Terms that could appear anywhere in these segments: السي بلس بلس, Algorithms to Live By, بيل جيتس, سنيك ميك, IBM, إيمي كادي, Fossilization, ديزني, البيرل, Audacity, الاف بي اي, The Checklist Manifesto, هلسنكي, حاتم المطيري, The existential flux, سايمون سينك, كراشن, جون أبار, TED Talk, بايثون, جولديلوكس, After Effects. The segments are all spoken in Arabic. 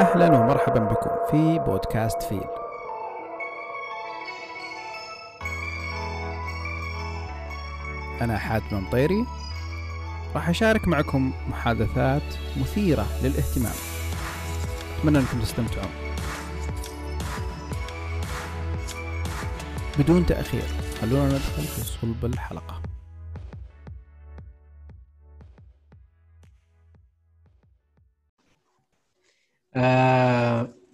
أهلا ومرحبا بكم في بودكاست فيل. أنا حاتم المطيري، راح أشارك معكم محادثات مثيرة للاهتمام، أتمنى أنكم تستمتعون. بدون تأخير خلونا ندخل في صلب الحلقة.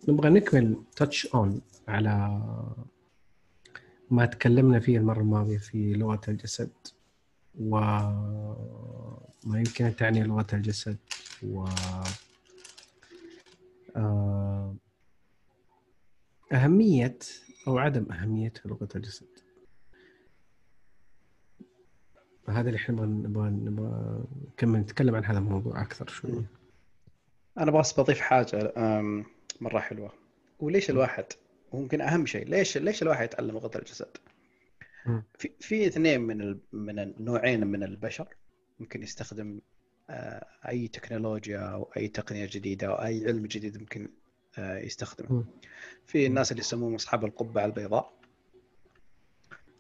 نبغى نكمل تاتش اون على ما تكلمنا فيه المرة الماضية في لغة الجسد وما يمكن أن تعني لغة الجسد و أهمية أو عدم أهمية لغة الجسد. هذا اللي احنا نبغى نكمل نتكلم عن هذا الموضوع أكثر شوي. أنا بس بضيف حاجة مرة حلوة، وليش الواحد ممكن أهم شيء ليش الواحد يتعلم لغة الجسد. في اثنين من النوعين من البشر ممكن يستخدم أي تكنولوجيا أو أي تقنية جديدة أو أي علم جديد ممكن يستخدمه. في الناس اللي يسموهم أصحاب القبعة البيضاء،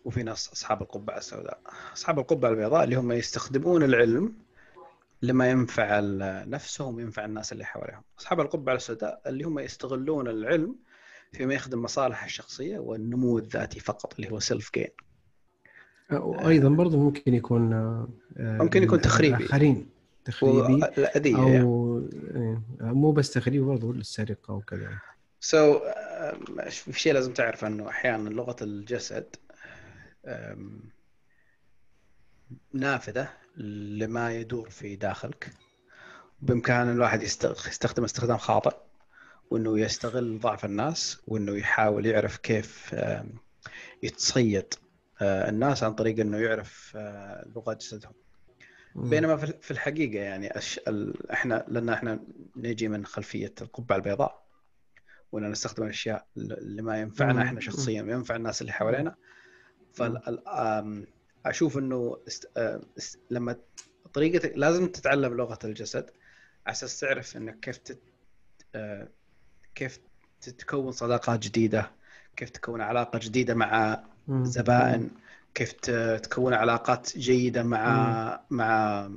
وفي ناس أصحاب القبعة السوداء. أصحاب القبعة البيضاء اللي هم يستخدمون العلم لما ينفع نفسهم وينفع الناس اللي حواليهم. أصحاب القبعة السوداء اللي هم يستغلون العلم فيما يخدم مصالح الشخصية والنمو الذاتي فقط، اللي هو سيلف جين. وأيضا برضو ممكن يكون تخريبي أو يعني. مو بس تخريبي، برضو السرقة وكذا. في شيء لازم تعرف أنه أحيانا لغة الجسد نافذة لما يدور في داخلك، بإمكان الواحد يستخدم استخدام خاطئ، وأنه يستغل ضعف الناس، وأنه يحاول يعرف كيف يتصيد الناس عن طريق أنه يعرف لغة جسدهم. بينما في الحقيقة يعني احنا نجي من خلفية القبعة البيضاء، وأننا نستخدم الأشياء اللي ما ينفعنا احنا شخصيا وينفع الناس اللي حوالينا. أشوف أنه لما طريقة لازم تتعلم لغة الجسد على أساس تعرف أنك كيف تتكون صداقات جديدة، كيف تكون علاقة جديدة مع زبائن، كيف تكون علاقات جيدة مع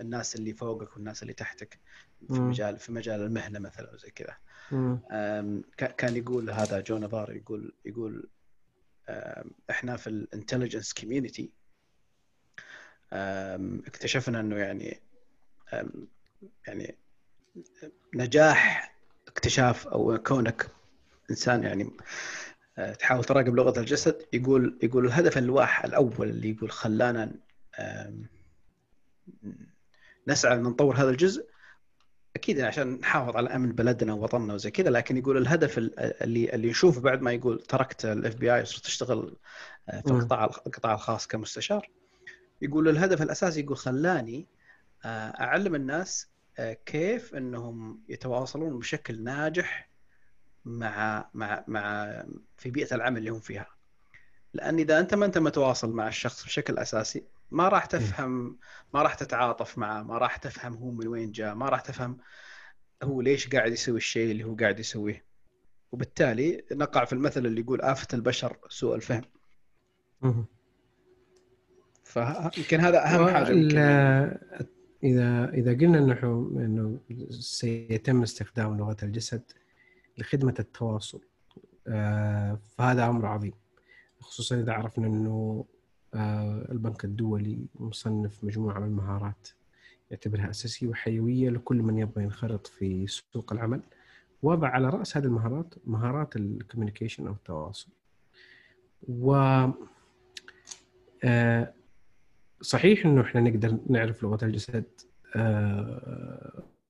الناس اللي فوقك والناس اللي تحتك في مجال المهنة مثلا وزي كذا. كان يقول هذا جون أبار، يقول احنا في الانتليجنس كوميونتي اكتشفنا انه يعني نجاح اكتشاف او كونك انسان يعني تحاول تراقب لغة الجسد، يقول الهدف الاول اللي يقول خلانا نسعى ان نطور هذا الجزء، اكيد عشان نحافظ على امن بلدنا ووطننا وزي كذا. لكن يقول الهدف اللي يشوفه بعد ما يقول تركت الاف بي اي وصرت اشتغل في القطاع الخاص كمستشار، يقول الهدف الاساسي يقول خلاني اعلم الناس كيف انهم يتواصلون بشكل ناجح مع في بيئة العمل اللي هم فيها. لان اذا انت ما انت متواصل مع الشخص بشكل اساسي، ما راح تفهم، ما راح تتعاطف معه، ما راح تفهم هو من وين جاء، ما راح تفهم هو ليش قاعد يسوي الشيء اللي هو قاعد يسويه. وبالتالي نقع في المثل اللي يقول آفة البشر سوء الفهم. فيمكن هذا أهم حاجة. إذا قلنا إنه سيتم استخدام لغة الجسد لخدمة التواصل، فهذا أمر عظيم، خصوصا إذا عرفنا إنه البنك الدولي مصنف مجموعة من المهارات يعتبرها أساسية وحيوية لكل من يبغى ينخرط في سوق العمل، وضع على رأس هذه المهارات مهارات الكوميونيكيشن أو التواصل. صحيح إنه إحنا نقدر نعرف لغة الجسد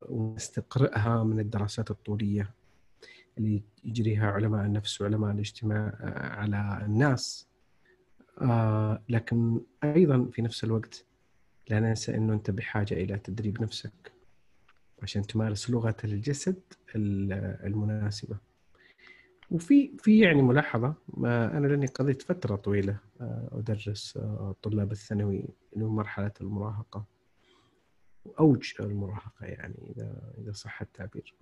ونستقرئها من الدراسات الطولية اللي يجريها علماء النفس وعلماء الاجتماع على الناس، لكن أيضاً في نفس الوقت لا ننسى أنه أنت بحاجة إلى تدريب نفسك عشان تمارس لغة الجسد المناسبة. وفي يعني ملاحظة، أنا لأني قضيت فترة طويلة أدرس طلاب الثانوي اللي هم مرحلة المراهقة، أوج المراهقة يعني إذا صح التعبير.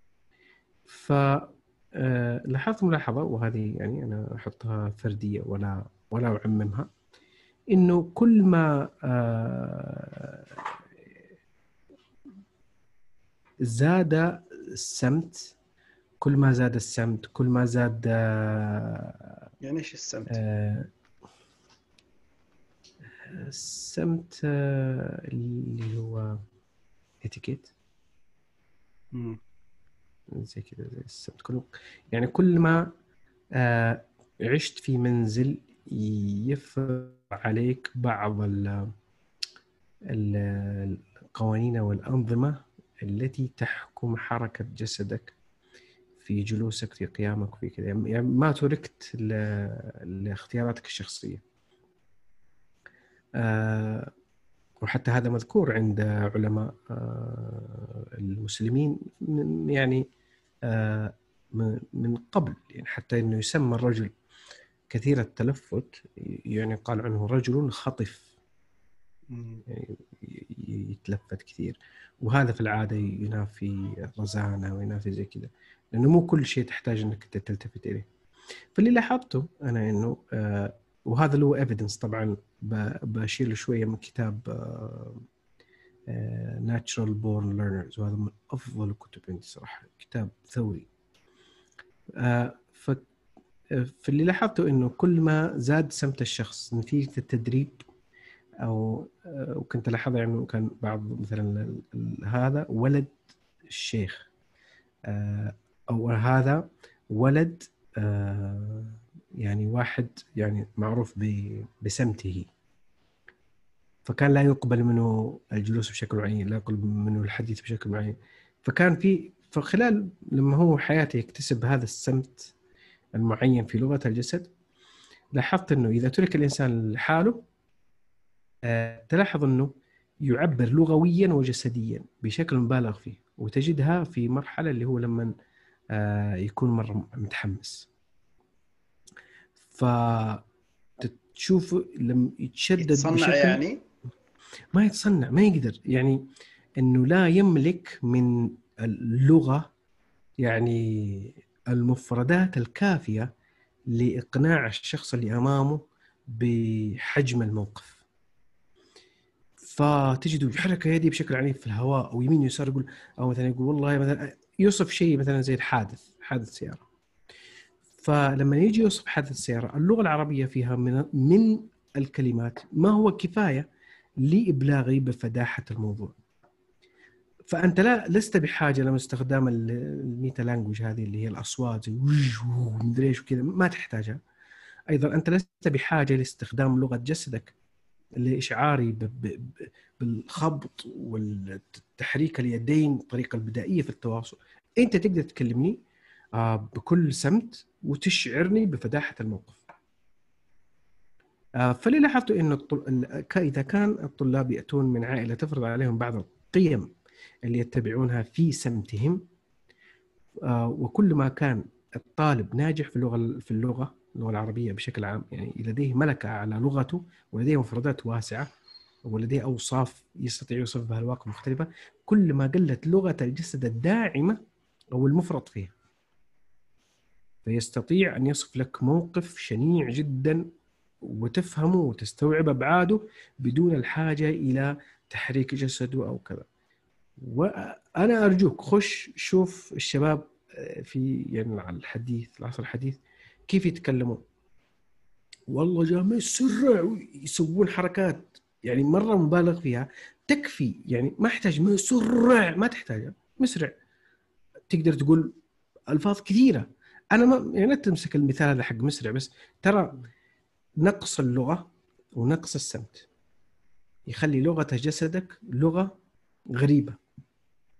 فلاحظت ملاحظة، وهذه يعني أنا أحطها فردية ولا أعممها، إنه كل ما زاد السمت، كل ما زاد السمت، كل ما زاد يعني إيش السمت؟ السمت اللي هو etiquette زي كذا، زي السمت كله يعني كل ما عشت في منزل يفرض عليك بعض القوانين والأنظمة التي تحكم حركة جسدك في جلوسك في قيامك في كذا، يعني ما تركت لاختياراتك الشخصية. وحتى هذا مذكور عند علماء المسلمين يعني من قبل، يعني حتى إنه يسمى الرجل كثير التلفت، يعني قال عنه رجل خطف، يعني يتلفت كثير، وهذا في العادة ينافي الرزانة وينافي زي كذا، لأنه مو كل شيء تحتاج أنك تلتفت إليه. فاللي لاحظته أنا إنه وهذا له evidence طبعاً، بشيل شوية من كتاب Natural Born Learners، وهذا من أفضل الكتب عندي صراحة، كتاب ثوري. فاللي لاحظته إنه كل ما زاد سمت الشخص نتيجة التدريب، أو وكنت لاحظه إنه كان بعض مثلاً هذا ولد الشيخ، أو هذا ولد يعني واحد يعني معروف بسمته، فكان لا يقبل منه الجلوس بشكل معين، لا يقبل منه الحديث بشكل معين، فكان في فخلال لما هو حياته يكتسب هذا السمت المعين في لغة الجسد، لاحظت أنه إذا ترك الإنسان لحاله تلاحظ أنه يعبر لغويا وجسديا بشكل مبالغ فيه، وتجدها في مرحلة اللي هو لما يكون مرة متحمس، فتشوف لما يتشدد بشكل يعني ما يتصنع، ما يقدر، يعني أنه لا يملك من اللغة يعني المفردات الكافية لإقناع الشخص اللي أمامه بحجم الموقف، فتجده يحرك يديه بشكل عنيف في الهواء أو يمين يسار، يقول أو مثلا يقول والله، مثلا يوصف شيء مثلا زي حادث سيارة، فلما يجي يوصف حادث سيارة اللغة العربية فيها من الكلمات ما هو كفاية لإبلاغي بفداحة الموضوع، فأنت لست بحاجة لاستخدام الميتا لانجوج هذه اللي هي الأصوات ومدري إيش وكذا، ما تحتاجها. أيضا أنت لست بحاجة لاستخدام لغة جسدك لإشعاري بالخبط والتحريك اليدين، الطريقة البدائية في التواصل، أنت تقدر تكلمني بكل سمت وتشعرني بفداحة الموقف. فاللي لاحظته إنه إذا كان الطلاب يأتون من عائلة تفرض عليهم بعض القيم اللي يتبعونها في سمتهم، وكل ما كان الطالب ناجح في اللغة العربية بشكل عام، يعني لديه ملكة على لغته ولديه مفردات واسعة ولديه أوصاف يستطيع يوصف بها الواقع مختلفة، كل ما قلت لغة الجسد الداعمة أو المفرط فيها، فيستطيع أن يصف لك موقف شنيع جدا وتفهمه وتستوعب أبعاده بدون الحاجة إلى تحريك جسده أو كذا. وأنا أرجوك خش شوف الشباب في يعني الحديث، العصر الحديث، كيف يتكلمون، والله جامع سرع ويسوون حركات يعني مرة مبالغ فيها، تكفي يعني ما يحتاج مسرع، ما تحتاج مسرع، تقدر تقول ألفاظ كثيرة. أنا ما يعني تمسك المثال هذا حق مسرع، بس ترى نقص اللغة ونقص السمت يخلي لغة جسدك لغة غريبة،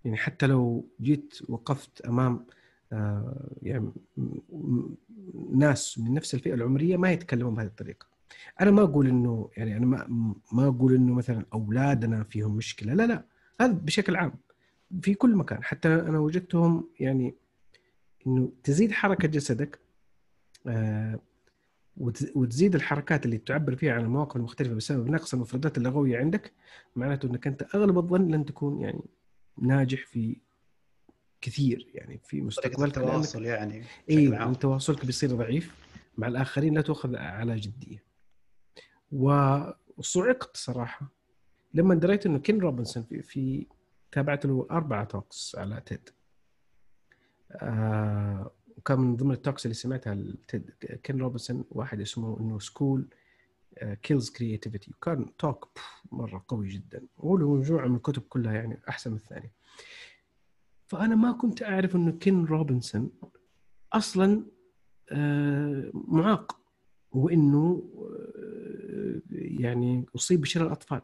يعني حتى لو جيت وقفت أمام يعني ناس من نفس الفئة العمرية ما يتكلمون بهذه الطريقة. أنا ما أقول إنه يعني أنا ما أقول إنه مثلا أولادنا فيهم مشكلة، لا هذا بشكل عام في كل مكان. حتى أنا وجدتهم يعني إنه تزيد حركة جسدك وتزيد الحركات اللي تعبر فيها عن المواقف المختلفة بسبب نقص المفردات اللغوية عندك، معناته أنك أنت أغلب الظن لن تكون يعني ناجح في كثير يعني في مستقبل التواصل يعني إيه تواصلك بيصير ضعيف مع الآخرين، لا تأخذ على جدية. وصعقت صراحة لما دريت إنه كين روبنسون في تابعت له 4 توكس على تيد، وكان من ضمن التوكس اللي سمعتها التيد كين روبنسون واحد اسمه إنه سكول كيلز كرياتيفيتي، وكان توك مرة قوي جدا، وله مجموعة من الكتب كلها يعني أحسن من الثانية. فأنا ما كنت أعرف إنه كين روبنسون أصلا معاق، وإنه يعني أصيب بشلل الأطفال،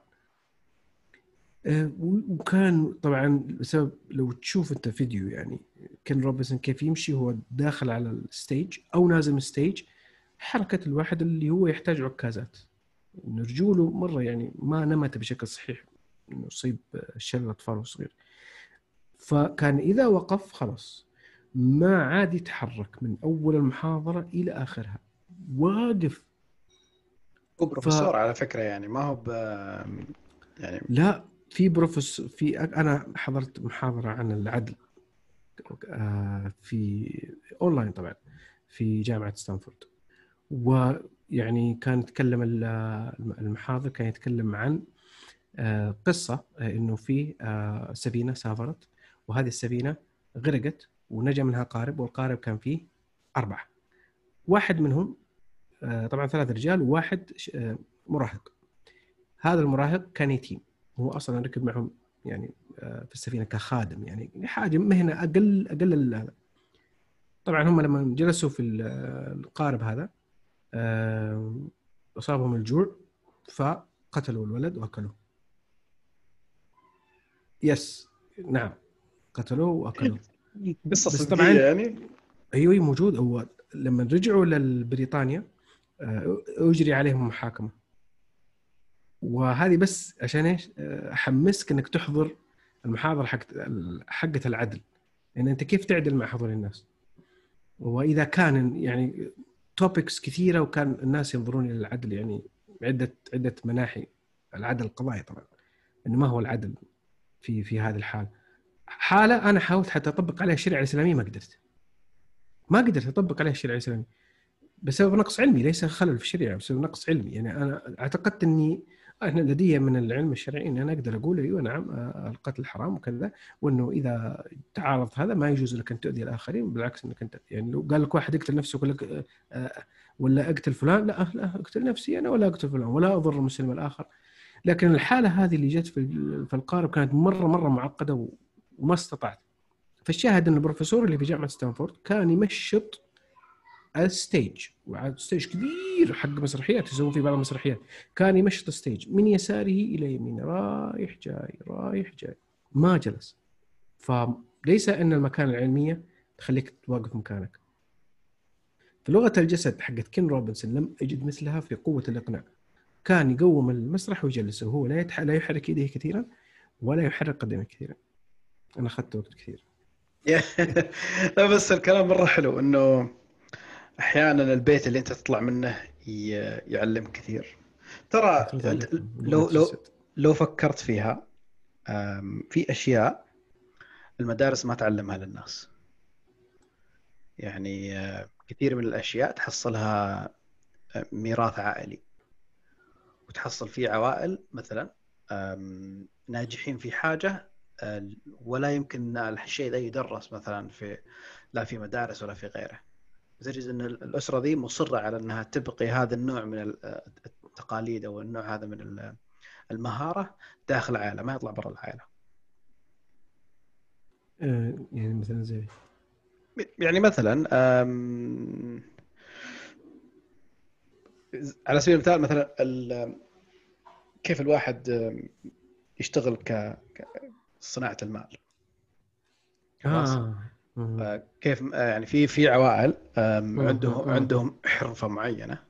وكان طبعا بسبب لو تشوف أنت فيديو يعني كين روبنسون كيف يمشي هو داخل على الستيج أو نازل من الستيج، حركة الواحد اللي هو يحتاج عكازات، إنه رجوله مرة يعني ما نمت بشكل صحيح، إنه أصيب شلل الأطفال وصغير، فكان إذا وقف خلاص ما عاد يتحرك من أول المحاضرة إلى آخرها، واقف. بروفيسور على فكرة يعني ما هو يعني لا في بروفيسور في أنا حضرت محاضرة عن العدل في أونلاين طبعا في جامعة ستانفورد، ويعني كان يتكلم المحاضر كان يتكلم عن قصة إنه في سفينة سافرت، وهذه السفينة غرقت ونجا منها قارب، والقارب كان فيه 4، واحد منهم طبعا 3 رجال وواحد مراهق. هذا المراهق كان يتيم، هو أصلا ركب معهم يعني في السفينة كخادم، يعني حاجة مهنة أقل. طبعا هم لما جلسوا في القارب هذا أصابهم الجوع فقتلوا الولد وأكلوه. يس نعم قتلوه وأكلوه، بس طبعا يعني أيوه موجود. أول لما رجعوا لبريطانيا أجري عليهم محاكمة، وهذه بس عشان إيش أحمسك إنك تحضر المحاضرة حقة العدل، إن أنت كيف تعدل مع هذول الناس. وإذا كان يعني توبكس كثيرة، وكان الناس ينظرون إلى العدل يعني عدة مناحي، العدل القضائي طبعا، إنه ما هو العدل في هذه الحال. حالة أنا حاولت حتى أطبق عليها الشريعة الإسلامية ما قدرت أطبق عليها الشريعة الإسلامية بسبب نقص علمي، ليس خلل في الشريعة، بسبب نقص علمي. يعني أنا اعتقدت أني أنا لدي من العلم الشرعي أن أنا أقدر أقول أيوة نعم القتل حرام وكذا، وأنه إذا تعارض هذا ما يجوز لك أن تؤذي الآخرين، بالعكس أنك أنت يعني لو قال لك واحد اقتل نفسك ولا أقتل فلان، لا أقتل نفسي أنا ولا أقتل فلان ولا أضر المسلم الآخر. لكن الحالة هذه اللي جت في القارب كانت مرة معقدة وما استطعت. فالشاهد أن البروفيسور اللي في جامعة ستانفورد كان يمشط الستيج، وعاد ستيج كبير حق مسرحيات يسوون فيه بعض المسرحيات، كان يمشط الستيج من يساره إلى يمينه رايح جاي ما جلس. فليس أن المكان العلمية تخليك توقف مكانك. فلغة الجسد حقت كين روبنسون لم أجد مثلها في قوة الإقناع. كان يقوم المسرح ويجلسه، هو لا يحرك يديه كثيرا ولا يحرك قدمه كثيرا. أنا أخذت وقت كثير. لا بس الكلام مرة حلو، إنه أحيانا البيت اللي أنت تطلع منه يعلم كثير. ترى لو فكرت فيها في أشياء المدارس ما تعلمها للناس، يعني كثير من الأشياء تحصلها ميراث عائلي، وتحصل في عوائل مثلا ناجحين في حاجة ولا يمكن الشيء ذا يدرس مثلا لا في مدارس ولا في غيره. تجد أن الأسرة ذي مصرة على أنها تبقي هذا النوع من التقاليد أو النوع هذا من المهارة داخل العائلة، ما يطلع برا العائلة. يعني مثلا زي يعني مثلا على سبيل المثال مثلا كيف الواحد يشتغل كصناعة المال. كيف يعني في عوائل عندهم حرفة معينة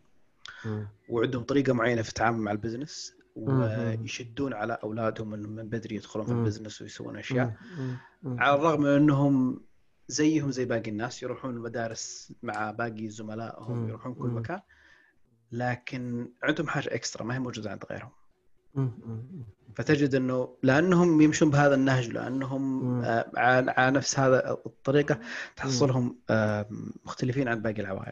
وعندهم طريقة معينة في التعامل مع البزنس، ويشدون على أولادهم من بدري يدخلون في البزنس ويسوون أشياء، على الرغم من أنهم زيهم زي باقي الناس يروحون المدارس مع باقي زملائهم، يروحون كل مكان، لكن عندهم حاجة إكسترا ما هي موجودة عند غيرهم. فتجد أنه لأنهم يمشون بهذا النهج، لأنهم على نفس هذا الطريقة، تحصلهم مختلفين عن باقي العوائل.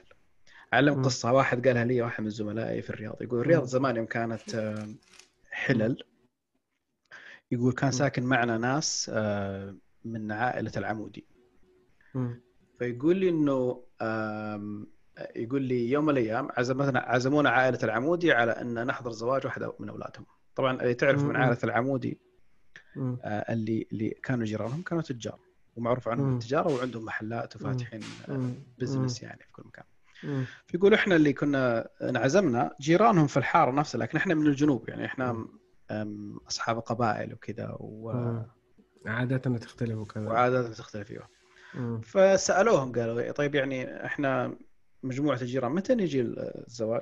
أعلم قصة واحد قالها لي واحد من زملائي في الرياض، يقول الرياض زمان يوم كانت حلل، يقول كان ساكن معنا ناس من عائلة العمودي، فيقول لي أنه يقول لي يوم الأيام عزمونا عائلة العمودي على أن نحضر زواج واحد من أولادهم. طبعا اللي تعرف من عائلة العمودي اللي كانوا جيرانهم كانوا تجار، ومعروف عنهم التجارة، وعندهم محلات وفاتحين بزنس يعني في كل مكان. فيقولوا احنا اللي كنا انعزمنا جيرانهم في الحارة نفسها، لكن احنا من الجنوب، يعني احنا أصحاب قبائل وكذا، وعاداتنا تختلف وكذا، وعاداتنا تختلف. فسألوهم قالوا طيب يعني احنا مجموعة الجيران متى نجي الزواج؟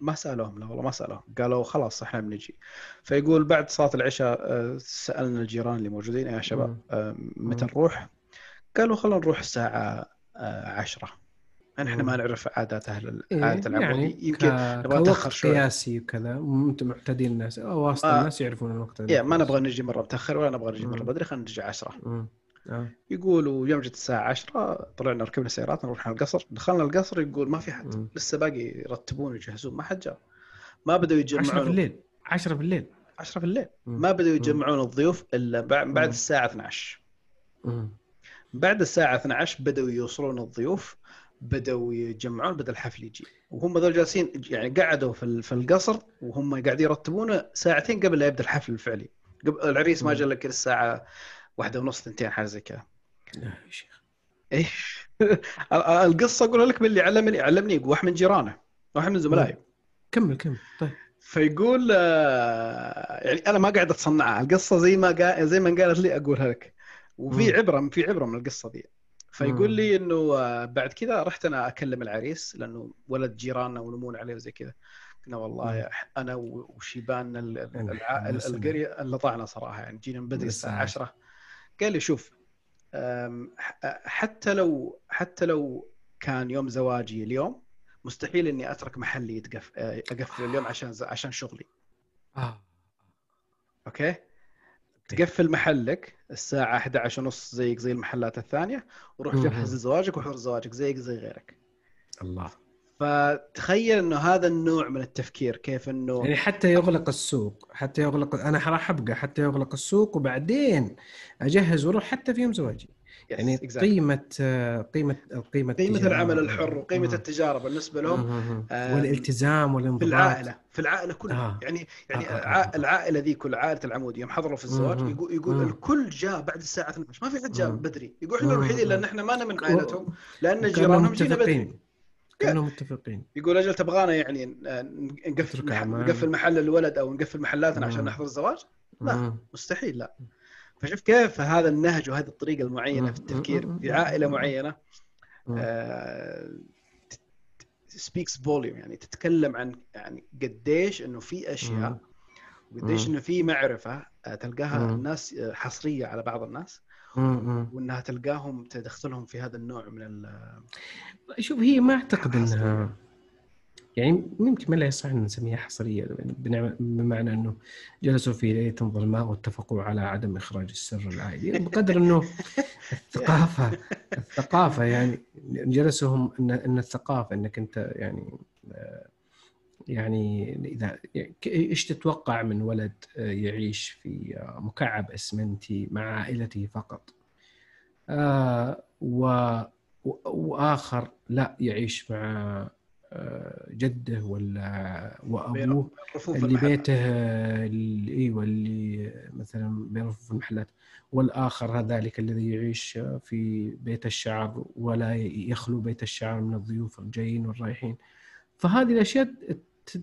ما سألوهم، لا والله ما سألوهم، قالوا خلاص احنا بنجي. فيقول بعد صلاة العشاء سألنا الجيران اللي موجودين يا شباب متى نروح؟ قالوا خلونا نروح الساعة 10. احنا ما نعرف عادات اهل العمودي، يعني يمكن نبغى نتاخر شوي قياسي وكذا، انتم معتادين الناس او واسطه الناس يعرفون الوقت يعني، ما نبغى نجي مره متاخر ولا نبغى نجي مره بدري، خلينا نجي 10. يقولوا يوم جت الساعه 10 طلعنا ركبنا سياراتنا ورحنا القصر، دخلنا القصر يقول ما في حد، لسه باقي يرتبون ويجهزون، ما حد جاء، ما بدأوا يجمعون 10 بالليل ما بدأوا يجمعون الضيوف الا بعد الساعه 12. بعد الساعه 12 بدأوا يوصلون الضيوف، بدأوا يجمعون، بدأ الحفل يجي، وهم ذول جالسين يعني قعدوا في القصر وهم قاعدين يرتبونه ساعتين قبل لا يبدأ الحفل الفعلي. العريس ما جاء لك الساعة 1:30 2 حاجة زي كذا. لا يا شيخ إيش القصة أقول لك، من اللي علمني يقول واحد من جيرانه، واحد من زملائي. كمل طيب. فيقول يعني أنا ما قاعد أتصنعها القصة زي ما قالت لي أقولها لك، وفي عبرة من القصة دي. فيقول لي انه بعد كذا رحت انا اكلم العريس، لانه ولد جيراننا ونمون عليه وزي كذا، قلنا والله انا وشيباننا القريه اللي طعنا صراحه، يعني جينا من بدري الساعه 10. قال لي شوف، حتى لو كان يوم زواجي اليوم مستحيل اني اترك محلي اقفل اليوم عشان شغلي. اوكي، تقفل محلك الساعة 11:30 زيك زي المحلات الثانية، وروح جهز زواجك وحضر زواجك زيك زي غيرك. الله، فتخيل إنه هذا النوع من التفكير كيف إنه يعني حتى يغلق السوق أنا راح أبقى حتى يغلق السوق، وبعدين أجهز وروح حتى في يوم زواجي. يعني قيمة العمل الحر وقيمة التجارة بالنسبة لهم، والالتزام والانضباط في العائلة كلها. يعني العائلة ذي كل عائلة العمودي يوم حضروا في الزواج يقول الكل جاء بعد الساعة 12، ما في حد جاء بدري. يقول احنا الوحيدين لأن احنا ما أنا من عائلتهم، لأن جيرانهم جينا بدري، كانوا متفقين. يقول أجل تبغانا يعني نقفل محل الولد أو نقفل محلاتنا عشان نحضر الزواج؟ لا، مستحيل. لا، فشوف كيف هذا النهج وهذه الطريقة المعينة في التفكير في عائلة معينة speaks volume، يعني تتكلم عن يعني قديش إنه في أشياء وقديش إنه في معرفة تلقاها الناس حصرية على بعض الناس، وإنها تلقاهم تدخلهم في هذا النوع من شوف، هي ما أعتقد إنها يعني ممكن ما لا يصح أن نسميها حصرية، بمعنى أنه جلسوا في ليلة ظلماء واتفقوا على عدم إخراج السر العائلي، بقدر أنه الثقافة يعني جلسهم أن الثقافة أنك أنت يعني إذا إيش تتوقع من ولد يعيش في مكعب أسمنتي مع عائلته فقط، وآخر لا يعيش مع جده ولا وأبوه اللي بيته واللي مثلا بين رفوف المحلات، والآخر هذلك الذي يعيش في بيت الشعر ولا يخلو بيت الشعر من الضيوف الجايين والرايحين. فهذه الأشياء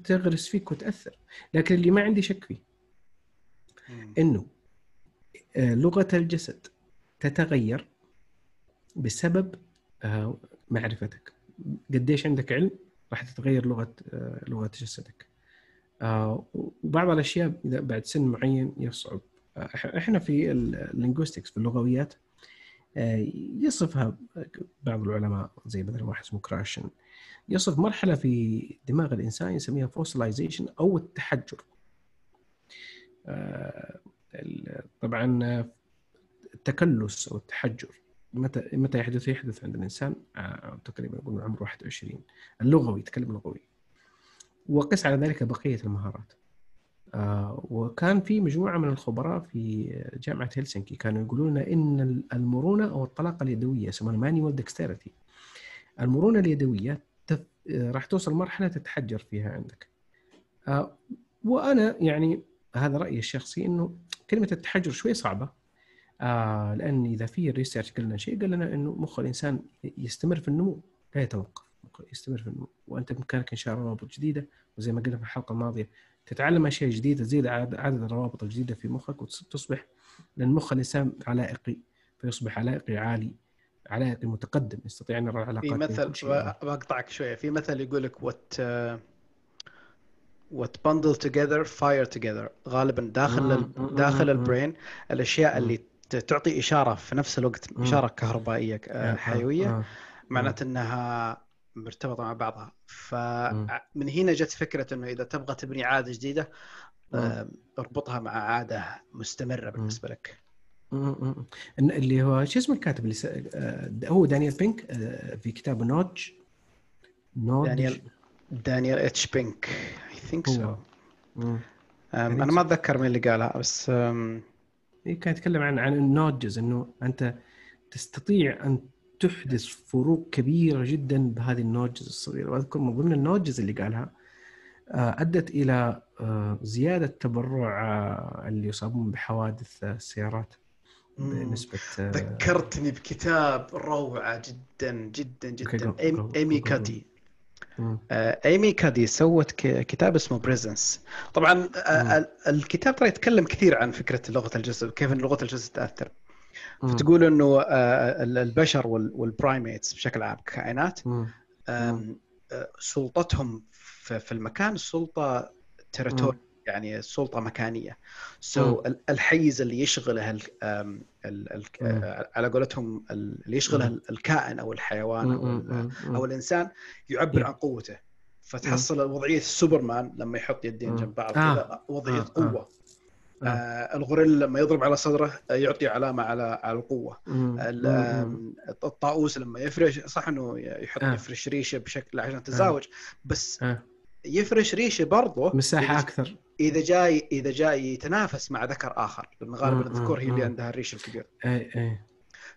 تغرس فيك وتأثر. لكن اللي ما عندي شك فيه أنه لغة الجسد تتغير بسبب معرفتك. قديش عندك علم راح تتغير لغة جسدك. وبعض الأشياء بعد سن معين يصعب. إحنا في اللينغويستكس في اللغويات يصفها بعض العلماء زي مثلا واحد اسمه كراشن، يصف مرحلة في دماغ الإنسان يسميها Fossilization أو التحجر. طبعا التكلس أو التحجر متى يحدث؟ يحدث عند الإنسان تقريبا نقول عمره 21 اللغوي، تكلم لغوي، وقس على ذلك بقية المهارات. وكان في مجموعة من الخبراء في جامعة هلسنكي كانوا يقولون إن المرونة أو الطلاقة اليدوية يسمونها مانيوال ديكستيريتي، المرونة اليدوية راح توصل مرحلة تتحجر فيها عندك. وأنا يعني هذا رأيي الشخصي، إنه كلمة التحجر شوي صعبة، لأن إذا في الريسيرش قلنا شيء، قال لنا إنه مخ الإنسان يستمر في النمو لا يتوقف، يستمر في النمو، وأنت بإمكانك إن شاء الله روابط جديدة، وزي ما قلنا في الحلقة الماضية تتعلم أشياء جديدة، تزيد عدد الروابط الجديدة في مخك، وتصبح، لأن مخ الإنسان علائقي، فيصبح علائقي عالي، علائقي متقدم، يستطيع أن يرى العلاقات. في مثل بقطعك شوية، في مثل يقولك what bundle together fire together، غالبا داخل البرين الأشياء اللي تعطي إشارة في نفس الوقت، إشارة كهربائية حيوية، معناته أنها مرتبطة مع بعضها. فمن هنا جت فكرة أنه إذا تبغى تبني عادة جديدة اربطها مع عادة مستمرة بالنسبة لك. اللي هو شو اسم الكاتب اللي هو دانيال بينك في كتاب النودج، دانيال إتش بينك I think so. أنا ما أتذكر من اللي قالها، بس كان يتكلم عن النودجز، إنه أنت تستطيع أن تحدث فروق كبيرة جدا بهذه النودجز الصغيرة. وأذكر من ضمن النودجز اللي قالها أدت إلى زيادة تبرع اللي يصابون بحوادث السيارات بنسبة. ذكرتني بكتاب روعة جدا جدا جدا، إيمي كادي. إيمي كادي سوت كتاب اسمه Presence. طبعا الكتاب ترى يتكلم كثير عن فكرة لغة الجسد، كيف أن لغة الجسد تأثر. فتقول أنه البشر والبرايميتس بشكل عام كائنات سلطتهم في المكان سلطة تريتوري، يعني سلطة مكانية. الحيز اللي يشغله على قولتهم اللي يشغله الكائن أو الحيوان أو الإنسان يعبر عن قوته. فتحصل وضعية سوبرمان لما يحط يدين جنب بعض كذا، وضعية قوة. الغوريلا لما يضرب على صدره يعطي علامة على القوة. الطاووس لما يفرش، صح إنه يفرش ريشه بشكل عشان تزاوج، بس يفرش ريشه برضه مساحة أكثر إذا جاي يتنافس مع ذكر آخر، لأن غالبا الذكور هي اللي عندها الريش الكبير.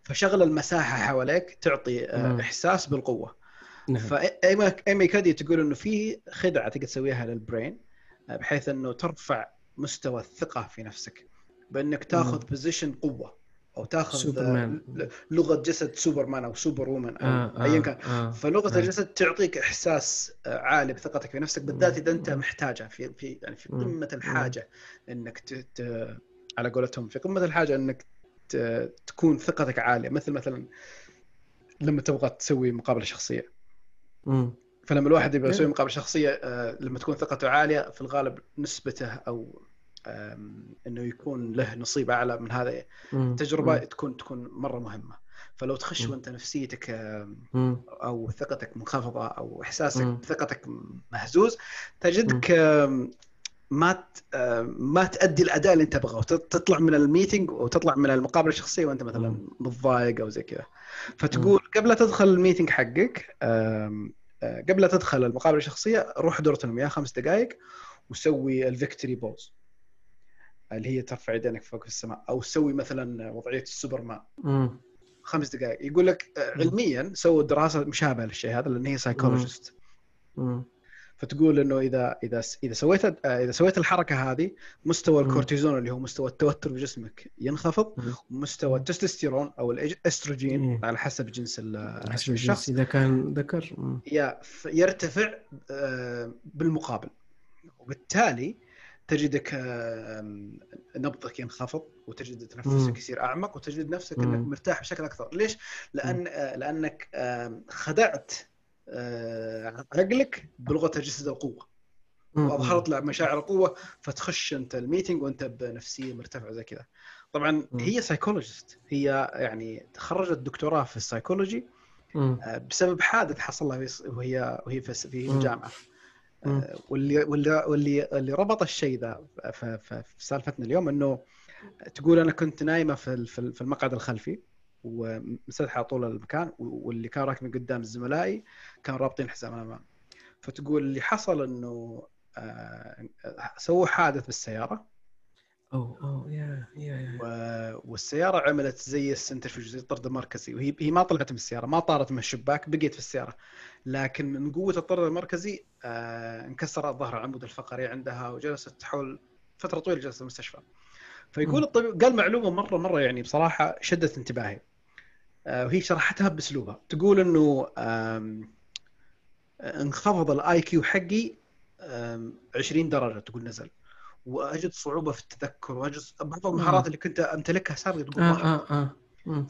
فشغل المساحة حواليك تعطي إحساس بالقوة. فإيمي كادي تقول إنه في خدعة تقدر تسويها للبرين، بحيث إنه ترفع مستوى الثقة في نفسك بأنك تأخذ بوزيشن قوة، أو تأخذ لغة جسد سوبرمان أو سوبر وومن أو أيا كان. فلغة الجسد تعطيك إحساس عالي بثقتك في نفسك، بالذات إذا أنت محتاجها في يعني في قمة الحاجة، إنك على قولتهم في قمة الحاجة إنك تكون ثقتك عالية، مثلا لما تبغى تسوي مقابلة شخصية. فلما الواحد يبغى يسوي مقابلة شخصية، لما تكون ثقته عالية في الغالب نسبته أو إنه يكون له نصيب أعلى من هذه التجربة تكون مرة مهمة. فلو تخش وأنت نفسيتك أو ثقتك منخفضة أو إحساسك بثقتك مهزوز، تجدك ما تأدي الأداء اللي أنت تبغاه، وتطلع من الميتينج وتطلع من المقابلة الشخصية وأنت مثلا متضايق أو زي كذا. فتقول قبل تدخل الميتينج حقك، قبل تدخل المقابلة الشخصية، روح دورة المياه 5 دقائق وسوي الفيكتوري بوز اللي هي ترفع يدينك فوق في السماء، أو سوي مثلا وضعية السوبرمان 5 دقائق. يقول لك علميا سووا دراسة مشابهة للشيء هذا، لأن هي سايكولوجيست. فتقول إنه إذا سويت الحركة هذه، مستوى الكورتيزون اللي هو مستوى التوتر في جسمك ينخفض، ومستوى التستوستيرون أو الأستروجين على حسب جنس الشخص إذا كان ذكر يرتفع بالمقابل، وبالتالي تجدك نبضك ينخفض، وتجد تنفسك يصير أعمق، وتجد نفسك إنك مرتاح بشكل أكثر. ليش؟ لأنك خدعت عقلك بلغة الجسد القوة، وأظهرت له مشاعر القوة، فتخش أنت الميتينج وأنت بنفسية مرتفعة زي كذا. طبعا هي سايكولوجيست، هي يعني تخرجت دكتوراه في السايكولوجي بسبب حادث حصل لها وهي في الجامعة. واللي ربط الشيء ذا في سالفتنا اليوم انه تقول انا كنت نايمه في المقعد الخلفي ومسدحه طول المكان، واللي كان راكب من قدام زملائي كان رابطين حزامنا معه. فتقول اللي حصل انه سووا حادث بالسياره والسياره عملت زي السنترفيوج، زي الطرد المركزي، وهي ما طلعت من السياره، ما طارت من الشباك، بقيت في السياره، لكن من قوه الطرد المركزي انكسر الظهر، العمود الفقري عندها، وجلست حول فتره طويله جلست في المستشفى. فيقول الطبيب قال معلومه مره يعني بصراحه شدت انتباهي، وهي شرحتها باسلوبها. تقول انه انخفض الاي كيو حقي 20 درجه، تقول نزل، واجد صعوبه في التذكر، واجد بعض المهارات اللي كنت امتلكها صارت تقول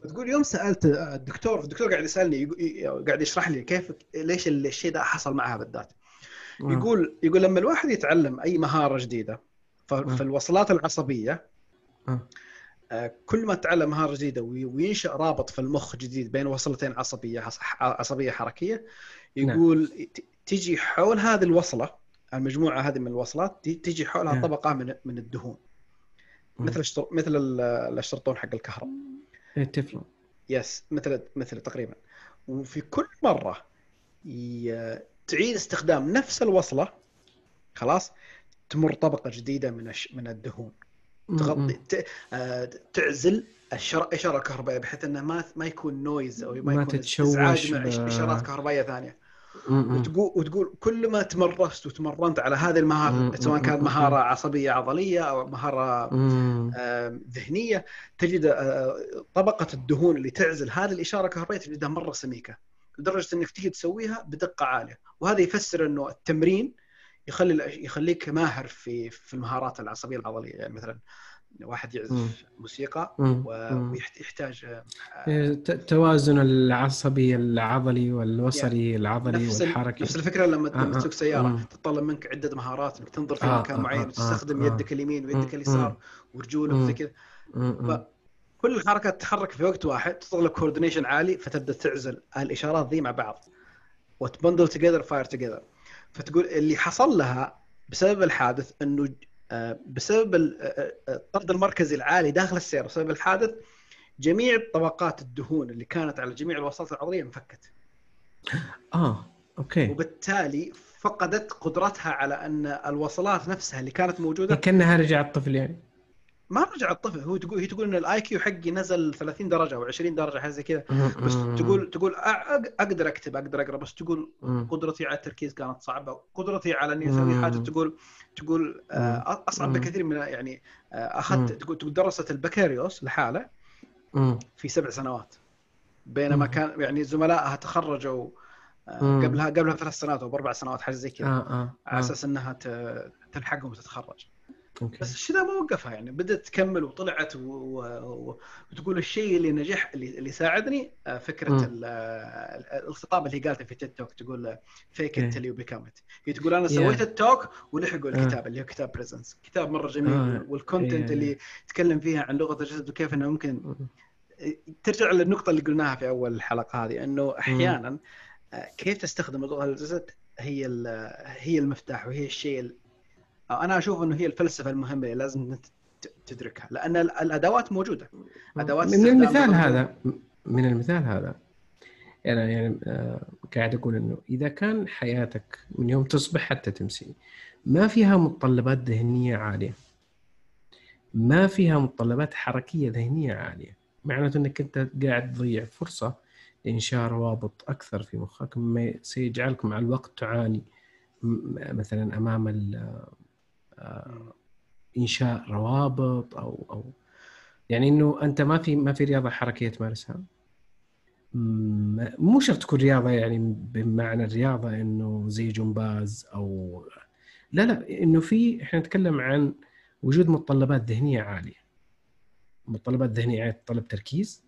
فتقول يوم سالت الدكتور قاعد يسالني، قاعد يشرح لي كيف ليش الشيء ده حصل معها بالذات. يقول لما الواحد يتعلم اي مهاره جديده فالوصلات العصبيه كل ما تعلم مهاره جديده وينشأ رابط في المخ جديد بين وصلتين عصبيه حركيه، يقول تيجي حول هذه الوصله، المجموعه هذه من الوصلات تيجي حولها طبقه من الدهون، مثل الاشتراطون حق الكهرباء، التفلون، يس، مثل تقريبا. وفي كل مره تعيد استخدام نفس الوصله خلاص تمر طبقه جديده من الدهون، تغطي تعزل الاشاره الكهربائيه بحيث انها ما يكون نويز او ما يكون ازعاج مع اشارات كهربائيه ثانيه. وتقول كل ما تمرست وتمرنت على هذه المهارة، سواء كانت مهارة عصبية عضلية أو مهارة ذهنية، تجد طبقة الدهون اللي تعزل هذه الإشارة الكهربائية تجدها مرة سميكة، لدرجة أنك تيجي تسويها بدقة عالية. وهذا يفسر أنه التمرين يخليك ماهر في المهارات العصبية العضلية. يعني مثلا واحد يعزف موسيقى ويحتاج توازن العصبي العضلي والوصلي يعني العضلي والحركي. نفس الفكرة لما تسوق سيارة تطلب منك عدة مهارات، انك تنظر في مكان معين وتستخدم يدك اليمين ويدك اليسار ورجولك وزي كذا. فكل الحركات تتحرك في وقت واحد، تطلب كوردينيشن عالي، فتبدأ تعزل الإشارات ذي مع بعض وتبندل together fire together. فتقول اللي حصل لها بسبب الحادث انه بسبب الطرد المركزي العالي داخل السيارة، بسبب الحادث جميع طبقات الدهون اللي كانت على جميع الوصلات العضلية انفكت. اوكي. وبالتالي فقدت قدرتها على ان الوصلات نفسها اللي كانت موجودة كأنها رجعت طفل. يعني ما رجعت طفل، هي تقول ان الاي كيو حقي نزل 30 درجة او 20 درجة حاجة زي كذا، بس تقول اقدر اكتب، اقدر اقرا، بس تقول قدرتي على التركيز كانت صعبة، قدرتي على اني اسوي حاجة تقول اصعب بكثير من، يعني اخذت تقول درست البكالوريوس لحالة في 7 سنوات، بينما كان يعني زملائها تخرجوا قبلها 3 سنوات او 4 سنوات حاجة زي كذا، على اساس انها تلحقهم وتتخرج. بس الشيء ده ما وقفها، يعني بدأت تكمل وطلعت وتقول الشيء اللي نجح اللي ساعدني فكرة الخطاب اللي قالته في تيد توك، تقول fake it till you become it. هي تقول أنا سويت التوك ولحقوا الكتاب اللي هو كتاب Presence، كتاب مرة جميل، والكونتنت اللي تكلم فيها عن لغة الجسد وكيف أنه ممكن ترجع للنقطة اللي قلناها في أول الحلقة هذه، أنه أحيانا كيف تستخدم لغة الجسد هي المفتاح، وهي الشيء أنا أشوف أنه هي الفلسفة المهمة اللي لازم تدركها، لأن الأدوات موجودة. أدوات من المثال هذا أنا يعني قاعد أقول أنه إذا كان حياتك من يوم تصبح حتى تمسي ما فيها متطلبات ذهنية عالية، ما فيها متطلبات حركية ذهنية عالية، معناته أنك أنت قاعد تضيع فرصة لإنشاء روابط أكثر في مخك، مما سيجعلك مع الوقت تعاني مثلا أمام إنشاء روابط أو يعني إنه أنت ما في رياضة حركية تمارسها. مو شرط تكون رياضة يعني بمعنى الرياضة إنه زي جمباز أو لا، إنه في، إحنا نتكلم عن وجود متطلبات ذهنية عالية، متطلبات ذهنية عالية تطلب تركيز،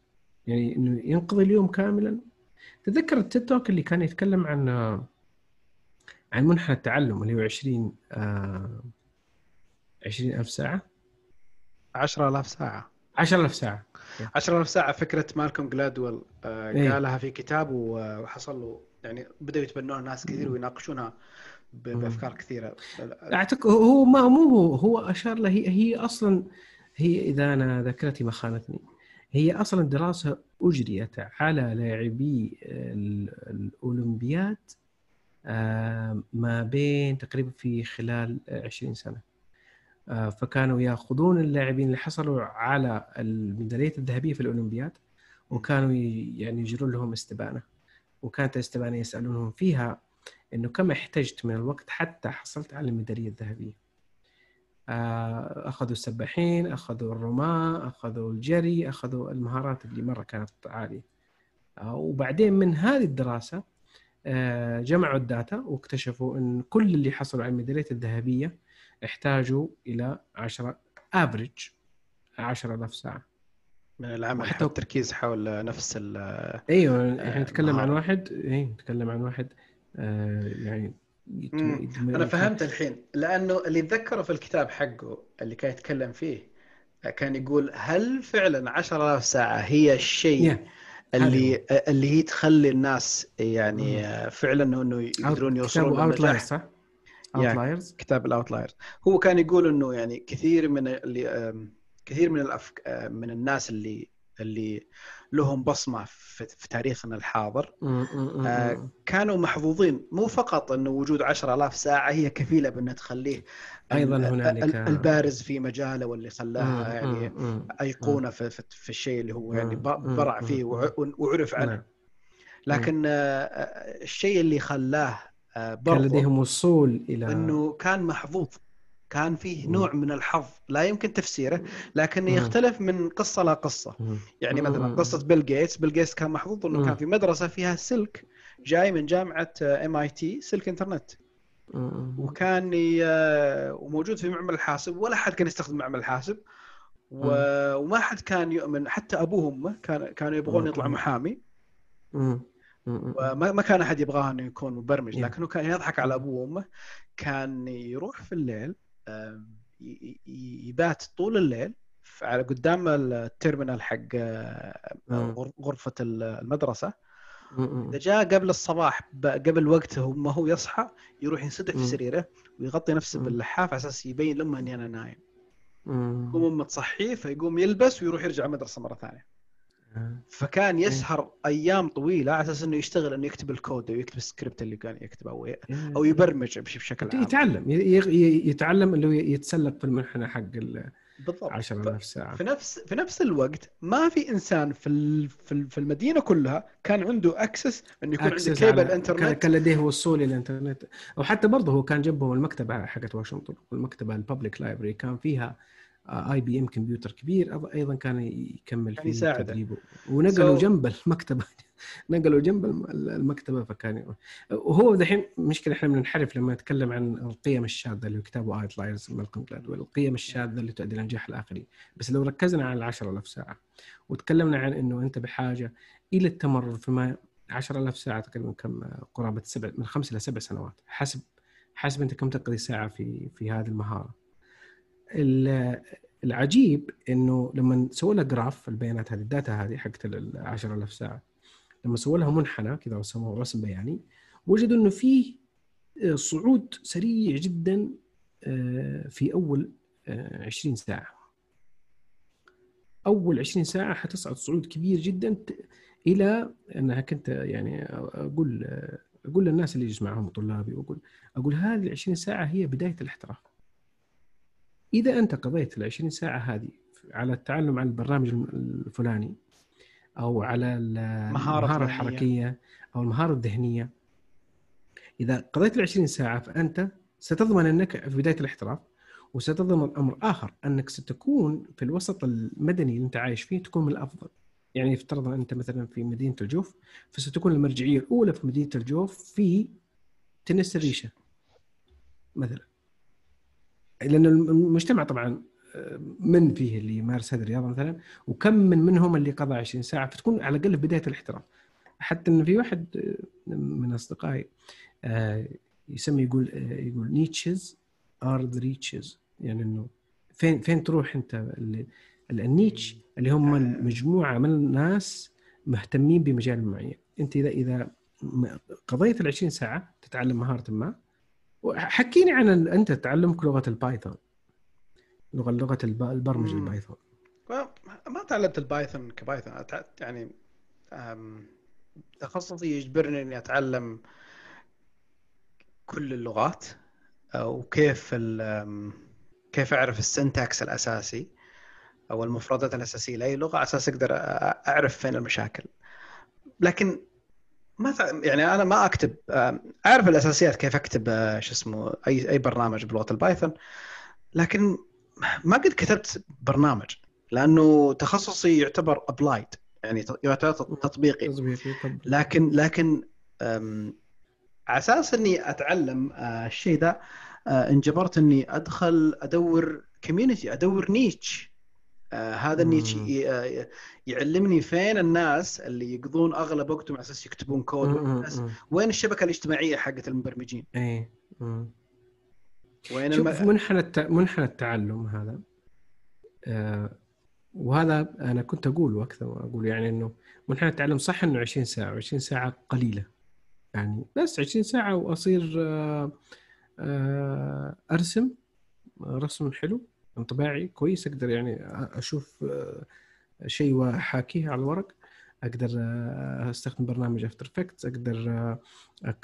يعني إنه ينقضي اليوم كاملا. تذكر التيد توك اللي كان يتكلم عن منحنى التعلم اللي هو 20,000 ساعة 10,000 ساعة 10,000 ساعة. فكرة مالكوم قلادويل قالها في كتاب، وحصل له يعني بدأوا يتبنونها ناس كثير ويناقشونها بأفكار كثيرة. أعتقد هو ما هو أشار له، هي أصلا هي إذا أنا ذاكرتي ما خانتني هي أصلا دراسة أجريت على لاعبي الأولمبياد ما بين تقريبا في خلال 20 سنة، فكانوا يأخذون اللاعبين اللي حصلوا على الميدالية الذهبية في الأولمبياد وكانوا يعني يجرون لهم استبانة، وكانت الاستبانة يسألونهم فيها إنه كم احتجت من الوقت حتى حصلت على الميدالية الذهبية. أخذوا السباحين، أخذوا الرماة، أخذوا الجري، أخذوا المهارات اللي مرة كانت عالية. وبعدين من هذه الدراسة جمعوا الداتا واكتشفوا إن كل اللي حصلوا على الميدالية الذهبية احتاجوا إلى 10,000 ساعة من العمل، حتى التركيز حول نفس ال إحنا نتكلم عن واحد يعني أنا فهمت الحين، لأنه اللي ذكره في الكتاب حقه اللي كان يتكلم فيه كان يقول هل فعلا 10,000 ساعة هي الشيء اللي هي تخلي الناس يعني فعلا إنه يقدرون يوصلون للنجاح؟ يعني كتاب الأوتلايرز هو كان يقول إنه يعني كثير من اللي من الناس اللي لهم بصمة في تاريخنا الحاضر كانوا محظوظين، مو فقط أنه وجود 10,000 ساعة هي كفيلة بأنه تخليه أيضاً هنالك البارز في مجاله واللي خلاها يعني أيقونة في الشيء اللي هو يعني برع فيه وعرف عنه، لكن الشيء اللي خلاه كان لديهم وصول إلى أنه كان محظوظ، كان فيه نوع من الحظ لا يمكن تفسيره، لكن يختلف من قصة لقصة. يعني مثلا قصة بيل جيتس، كان محظوظ أنه كان في مدرسة فيها سلك جاي من جامعة ام اي تي، سلك انترنت، وكان وموجود في معمل الحاسب، ولا حد كان يستخدم معمل الحاسب، وما حد كان يؤمن، حتى أبوهم كانوا يبغون يطلع محامي، وما كان أحد يبغاه أنه يكون مبرمج، لكنه كان يضحك على أبوه وأمه، كان يروح في الليل يبات طول الليل على قدام التيرمينال حق غرفة المدرسة، إذا جاء قبل الصباح قبل وقته ما هو يصحى يروح ينسدح في سريره ويغطي نفسه باللحاف على أساس يبين لأمه أني أنا نايم، يقوم متصحي فيقوم يلبس ويروح يرجع المدرسة مرة ثانية، فكان يسهر أيام طويلة على أساس أنه يشتغل أنه يكتب الكود ويكتب السكريبت اللي كان يكتبه أو يبرمج بشكل عام، يتعلم اللي يتسلق في المنحنى حق 10,000 ساعة. في نفس الوقت ما في إنسان في المدينة كلها كان عنده أكسس أنه يكون عنده كيبل الإنترنت، كان لديه وصول إلى الإنترنت، وحتى برضه هو كان جنبهم المكتبة حقت واشنطن، والمكتبة الببليك لايبرري كان فيها IBM كمبيوتر كبير، أيضا كان يكمل في تدريبه، ونقلوا جنب المكتبة فكان وهو دحين مشكلة. إحنا بننحرف لما نتكلم عن القيم الشاذة اللي كتابه Outliers مالكوم قلادويل، القيم الشاذة اللي تؤدي لنجاح الآخرين، بس لو ركزنا على 10,000 ساعة وتكلمنا عن إنه أنت بحاجة إلى التمرر فيما 10,000 ساعة تقريبا كم، قرابة 7 من 5 إلى 7 سنوات، حسب أنت كم تقضي ساعة في هذه المهارة. العجيب إنه لما سووا له جراف البيانات هذه، الداتا هذه حقت 10,000 ساعة، لما سووا لها منحنى كذا وسموه رسم بياني، وجدوا إنه فيه صعود سريع جدا في أول 20 ساعة. أول 20 ساعة حتصعد صعود كبير جدا، إلى أنها كنت يعني أقول للناس اللي يجمعهم طلابي، أقول هذه 20 ساعة هي بداية الاحتراف. إذا أنت قضيت 20 ساعة هذه على التعلم عن البرنامج الفلاني، أو على المهارة الحركية أو المهارة الذهنية، إذا قضيت 20 ساعة فأنت ستضمن أنك في بداية الاحتراف، وستضمن أمر آخر أنك ستكون في الوسط المدني اللي أنت عايش فيه تكون من الأفضل. يعني يفترض أنت مثلا في مدينة الجوف، فستكون المرجعية الأولى في مدينة الجوف في تنس الريشة مثلا، لأن المجتمع طبعاً من فيه اللي يمارس هذه الرياضة مثلاً، وكم منهم اللي قضى 20 ساعة، فتكون على الأقل بداية الاحتراف. حتى إن في واحد من أصدقائي يقول نيتشز are the reaches، يعني إنه فين تروح أنت. النيتش اللي هم مجموعة من الناس مهتمين بمجال معين، أنت إذا قضيت 20 ساعة تتعلم مهارة ما، حكيني عن أنت تعلمك لغة البايثون، لغة البرمجة البايثون. ما تعلمت البايثون كبايثون، يعني تخصصي يجبرني إني أتعلم كل اللغات وكيف كيف أعرف السنتاكس الأساسي أو المفردات الأساسية لأي لغة أساس أقدر أعرف فين المشاكل. لكن ما يعني أنا ما أكتب، أعرف الأساسيات كيف أكتب أي برنامج بلغة البايثون، لكن ما قد كتبت برنامج لأنه تخصصي يعتبر applied، يعني يعتبر تطبيقي. لكن على أساس إني أتعلم الشيء ده انجبرت إني أدخل أدور كوميونيتي، أدور نيتش. هذا النيتش يعلمني فين الناس اللي يقضون أغلب وقتهم على أساس يكتبون كود، وين الشبكة الاجتماعية حقت المبرمجين، وين منحنى التعلم هذا. وهذا أنا كنت أقوله أكثر، وأقول يعني إنه منحنى التعلم صح إنه 20 ساعة قليلة، يعني بس 20 ساعة وأصير أرسم رسم حلو انطباعي كويس، أقدر يعني أشوف شيء وحاكيه على الورق، أقدر أستخدم برنامج After Effects، أقدر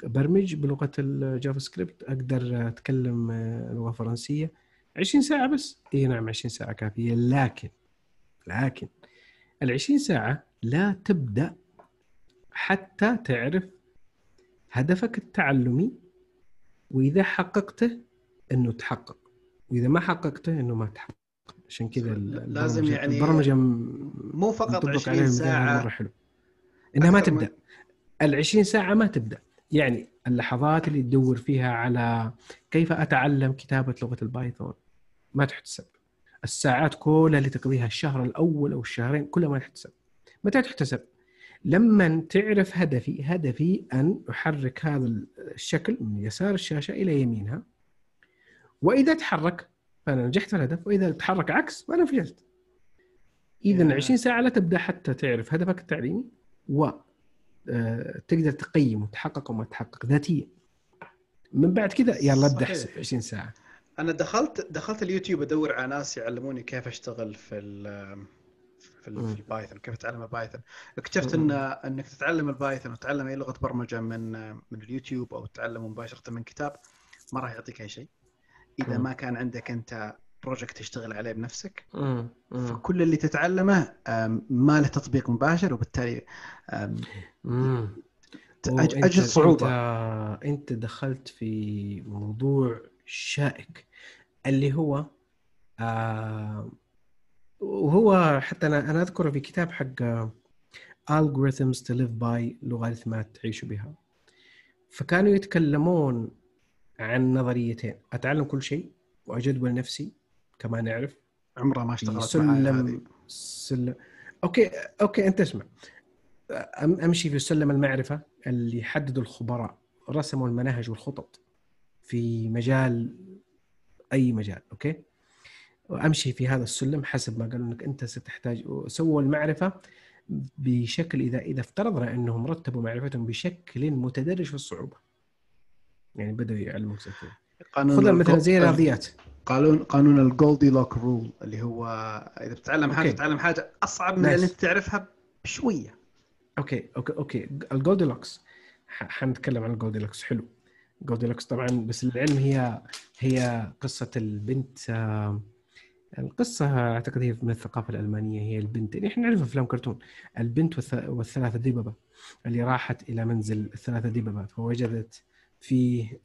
أبرمج بلغة الجافا سكريبت، أقدر أتكلم لغة فرنسية. 20 ساعة بس، إيه نعم 20 ساعة كافية، لكن 20 ساعة لا تبدأ حتى تعرف هدفك التعلمي، وإذا حققته أنه تحقق، وإذا ما حققته أنه ما تحقق. عشان كذا لازم يعني البرمجة مو فقط 20 ساعة حلو إنها ما تبدأ. 20 ساعة ما تبدأ، يعني اللحظات اللي تدور فيها على كيف أتعلم كتابة لغة البايثون ما تحتسب، الساعات كلها اللي تقضيها الشهر الأول أو الشهرين كلها ما تحتسب. متى تحتسب؟ لما تعرف هدفي أن أحرك هذا الشكل من يسار الشاشة إلى يمينها، وإذا تحرك فأنا نجحت في الهدف، وإذا تحرك عكس فأنا فشلت. إذن 20 ساعة لا تبدأ حتى تعرف هدفك التعليمي وتقدر تقيم وتحقق وما تحقق ذاتيا. من بعد كذا يلا ابدأ حسب 20 ساعة. أنا دخلت اليوتيوب أدور على ناس يعلموني كيف أشتغل في البايثون، كيف أتعلم البايثون. اكتشفت أنك تتعلم البايثون وتتعلم أي لغة برمجة من اليوتيوب أو تتعلم مباشرة من كتاب ما راح يعطيك أي شيء إذا ما كان عندك أنت بروجكت تشتغل عليه بنفسك. فكل اللي تتعلمه ما له تطبيق مباشر، وبالتالي أجد صعوبة. أنت دخلت في موضوع شائك اللي هو وهو حتى أنا أذكره في كتاب حق Algorithms to Live By، لوغاريتمات تعيشوا بها. فكانوا يتكلمون عن نظريتين: أتعلم كل شيء، وأجدول نفسي كما نعرف. عمره ما اشتغلت معايا هذه. أوكي أنت اسمع، أمشي في سلم المعرفة اللي يحددوا الخبراء، رسموا المناهج والخطط في مجال، أي مجال. أوكي، وأمشي في هذا السلم حسب ما قالوا أنك أنت ستحتاج. سووا المعرفة بشكل، إذا افترضنا أنهم رتبوا معرفتهم بشكل متدرج في الصعوبة، يعني بدأوا يعلموا كثير. خذ مثلا زي الرياضيات، قانون الجولديلوك رول، اللي هو إذا بتتعلم حاجة تتعلم حاجة أصعب من اللي تعرفها بشوية. أوكي الجولديلوكس، حنتكلم عن الجولديلوكس. حلو، جولديلوكس طبعا بس العلم هي قصة البنت. القصة أعتقد هي من الثقافة الألمانية، هي البنت اللي إحنا نعرفها في فيلم كرتون، البنت والثلاثة دببة، اللي راحت إلى منزل الثلاثة دببة فوجدت فيه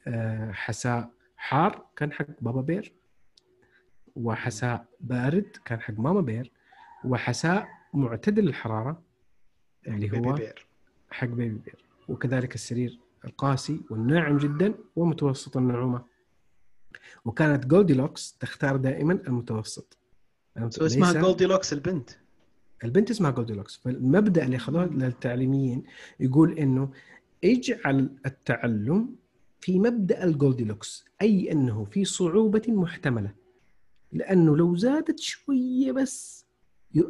حساء حار كان حق بابا بير، وحساء بارد كان حق ماما بير، وحساء معتدل الحرارة اللي هو حق بيبي بير، وكذلك السرير القاسي والناعم جدا ومتوسط النعومة. وكانت جولديلوكس تختار دائما المتوسط. اسمها جولديلوكس البنت اسمها جولديلوكس. فالمبدأ اللي خذوه للتعليميين يقول إنه اجعل التعلم في مبدأ الجولديلوكس، أي أنه في صعوبة محتملة، لأنه لو زادت شوية بس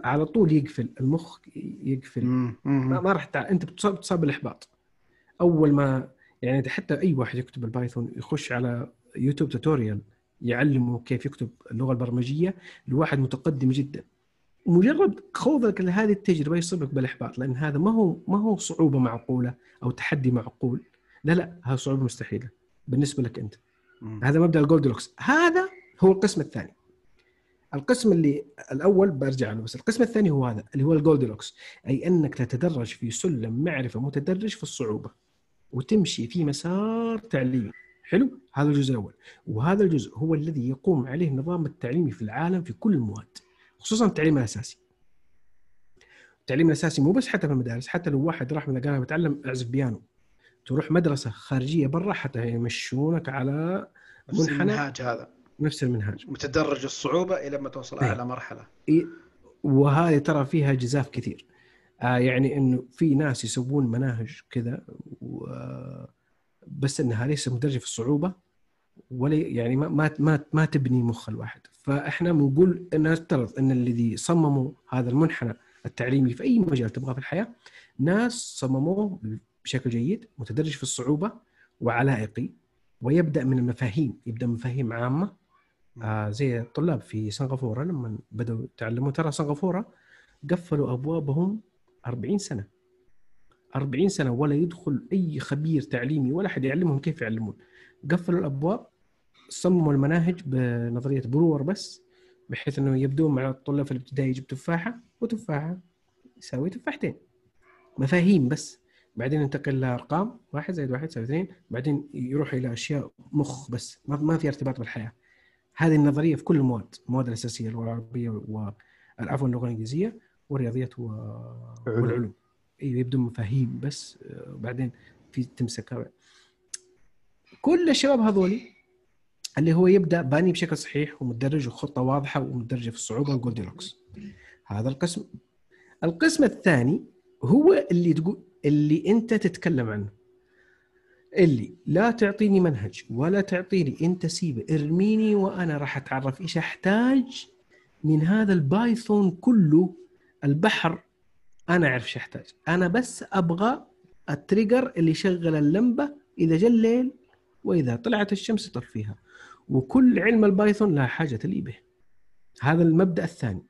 على طول يقفل المخ، يقفل ما راح أنت بتصاب بالإحباط. أول ما يعني حتى أي واحد يكتب البايثون يخش على يوتيوب توتوريال يعلمه كيف يكتب اللغة البرمجية لواحد متقدم جدا. مجرد خوضك لهذه التجربة يصيبك بالإحباط، لأن هذا ما هو صعوبة معقولة أو تحدي معقول، لا هذا صعوبة مستحيلة بالنسبة لك أنت. هذا مبدأ الجولدلوكس. هذا هو القسم الثاني. القسم اللي الأول برجع له، بس القسم الثاني هو هذا اللي هو الجولدلوكس، أي أنك تتدرج في سلم معرفة متدرج في الصعوبة وتمشي في مسار تعليمي. حلو، هذا الجزء الأول، وهذا الجزء هو الذي يقوم عليه النظام التعليمي في العالم في كل المواد، خصوصا التعليم الأساسي. التعليم الأساسي مو بس حتى في المدارس، حتى لو واحد راح من قال بتعلم أعزف بيانو، تروح مدرسة خارجية برا حتى يمشونك على منهج هذا، نفس المنهاج، متدرج الصعوبة إلى ما توصل أعلى مرحلة. وهذه ترى فيها جزاف كثير، يعني إنه في ناس يسوون مناهج كذا بس إنها ليس مدرجة في الصعوبة، ولا يعني ما تبني مخ الواحد. فإحنا بنقول إن نفترض إن الذي صمموا هذا المنحنى التعليمي في أي مجال تبغاه في الحياة، ناس صمموه بشكل جيد متدرج في الصعوبة وعلائقي، ويبدأ من المفاهيم، يبدأ مفاهيم عامة زي الطلاب في سنغافورة لما بدأوا يتعلموا. ترى سنغافورة قفلوا أبوابهم 40 سنة ولا يدخل أي خبير تعليمي ولا حد يعلمهم كيف يعلمون. قفلوا الأبواب، صمموا المناهج بنظرية بلور بس، بحيث أنه يبدون مع الطلاب في الابتدائي يجيب تفاحة وتفاحة يساوي تفاحتين، مفاهيم بس، بعدين ينتقل لأرقام 1+1=2، بعدين يروح إلى أشياء مخ بس، ما في ارتباط بالحياة. هذه النظرية في كل المواد الأساسية، اللغة العربية واللغة الإنجليزية والرياضيات والعلوم، يبدو مفاهيم بس، وبعدين في تمسك كل الشباب هذولي اللي هو يبدأ باني بشكل صحيح ومتدرج وخطة واضحة ومتدرجة في الصعوبة والجولدلوكس. هذا القسم الثاني هو اللي تقول اللي أنت تتكلم عنه، اللي لا تعطيني منهج ولا تعطيني أنت سيبه، ارميني وأنا راح أتعرف إيش أحتاج من هذا البايثون كله البحر. أنا أعرف إيش أحتاج، أنا بس أبغى التريجر اللي يشغل اللمبة إذا جاء الليل وإذا طلعت الشمس تطفيها، وكل علم البايثون لا حاجة لي به. هذا المبدأ الثاني.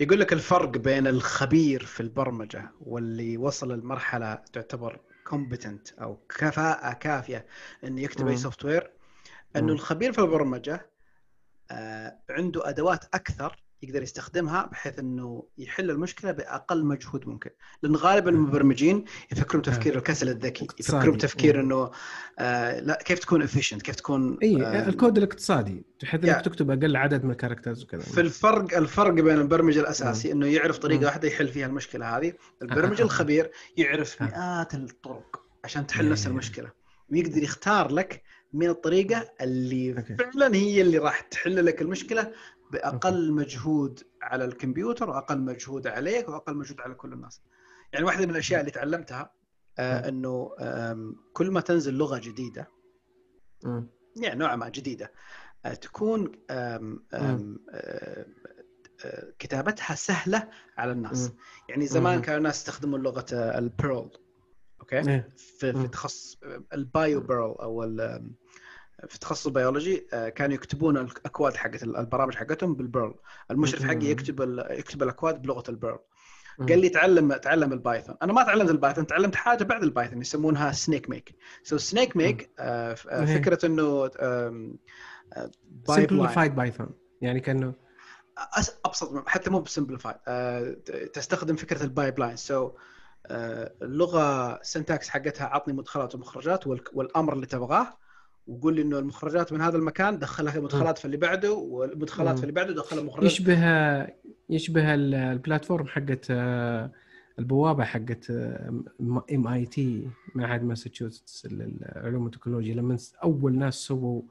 يقول لك الفرق بين الخبير في البرمجة واللي وصل المرحلة تعتبر competent أو كفاءة كافية أن يكتب أي software، أنه الخبير في البرمجة عنده أدوات أكثر يقدر يستخدمها بحيث أنه يحل المشكلة بأقل مجهود ممكن، لأن غالبا المبرمجين يفكرون تفكير الكسل الذكي، يفكرون تفكير أنه لا كيف تكون efficient، كيف تكون الكود الاقتصادي تحيث أنك تكتب أقل عدد من الكاركترز وكذا. في الفرق بين البرمجة الأساسي أنه يعرف طريقة واحدة يحل فيها المشكلة هذه، البرمجة الخبير يعرف مئات الطرق عشان تحل نفس المشكلة، ويقدر يختار لك من الطريقة اللي فعلا هي اللي راح تحل لك المشكلة بأقل مجهود على الكمبيوتر وأقل مجهود عليك وأقل مجهود على كل الناس. يعني واحدة من الأشياء اللي تعلمتها أنه كل ما تنزل لغة جديدة، يعني نوع ما جديدة، تكون كتابتها سهلة على الناس. يعني زمان كانوا الناس يستخدموا لغة البيرل، أوكي، في تخصص البايو بيرل أو في تخصص البيولوجي، كانوا يكتبون الأكواد حقت البرامج حقتهم بالبيرل. المشرف حقي يكتب الأكواد بلغة البيرل. قال لي تعلم البايثون. أنا ما تعلمت البايثون، تعلمت حاجة بعد البايثون يسمونها سنيك ميك. سنيك ميك فكرة إنه simplified بايثون، يعني كأنه أبسط، حتى مو بsimplified، تستخدم فكرة البايبلاين. اللغة سنتاكس حقتها عطني مدخلات ومخرجات والأمر اللي تبغاه، وقول لي إنه المخرجات من هذا المكان دخلها مدخلات في اللي بعده، والمدخلات في اللي بعده دخلها مخرجات. يشبه البلاتفورم حقت البوابة حقت ام اي تي، معهد ماساتشوستس للعلوم والتكنولوجيا، لما أول ناس سووا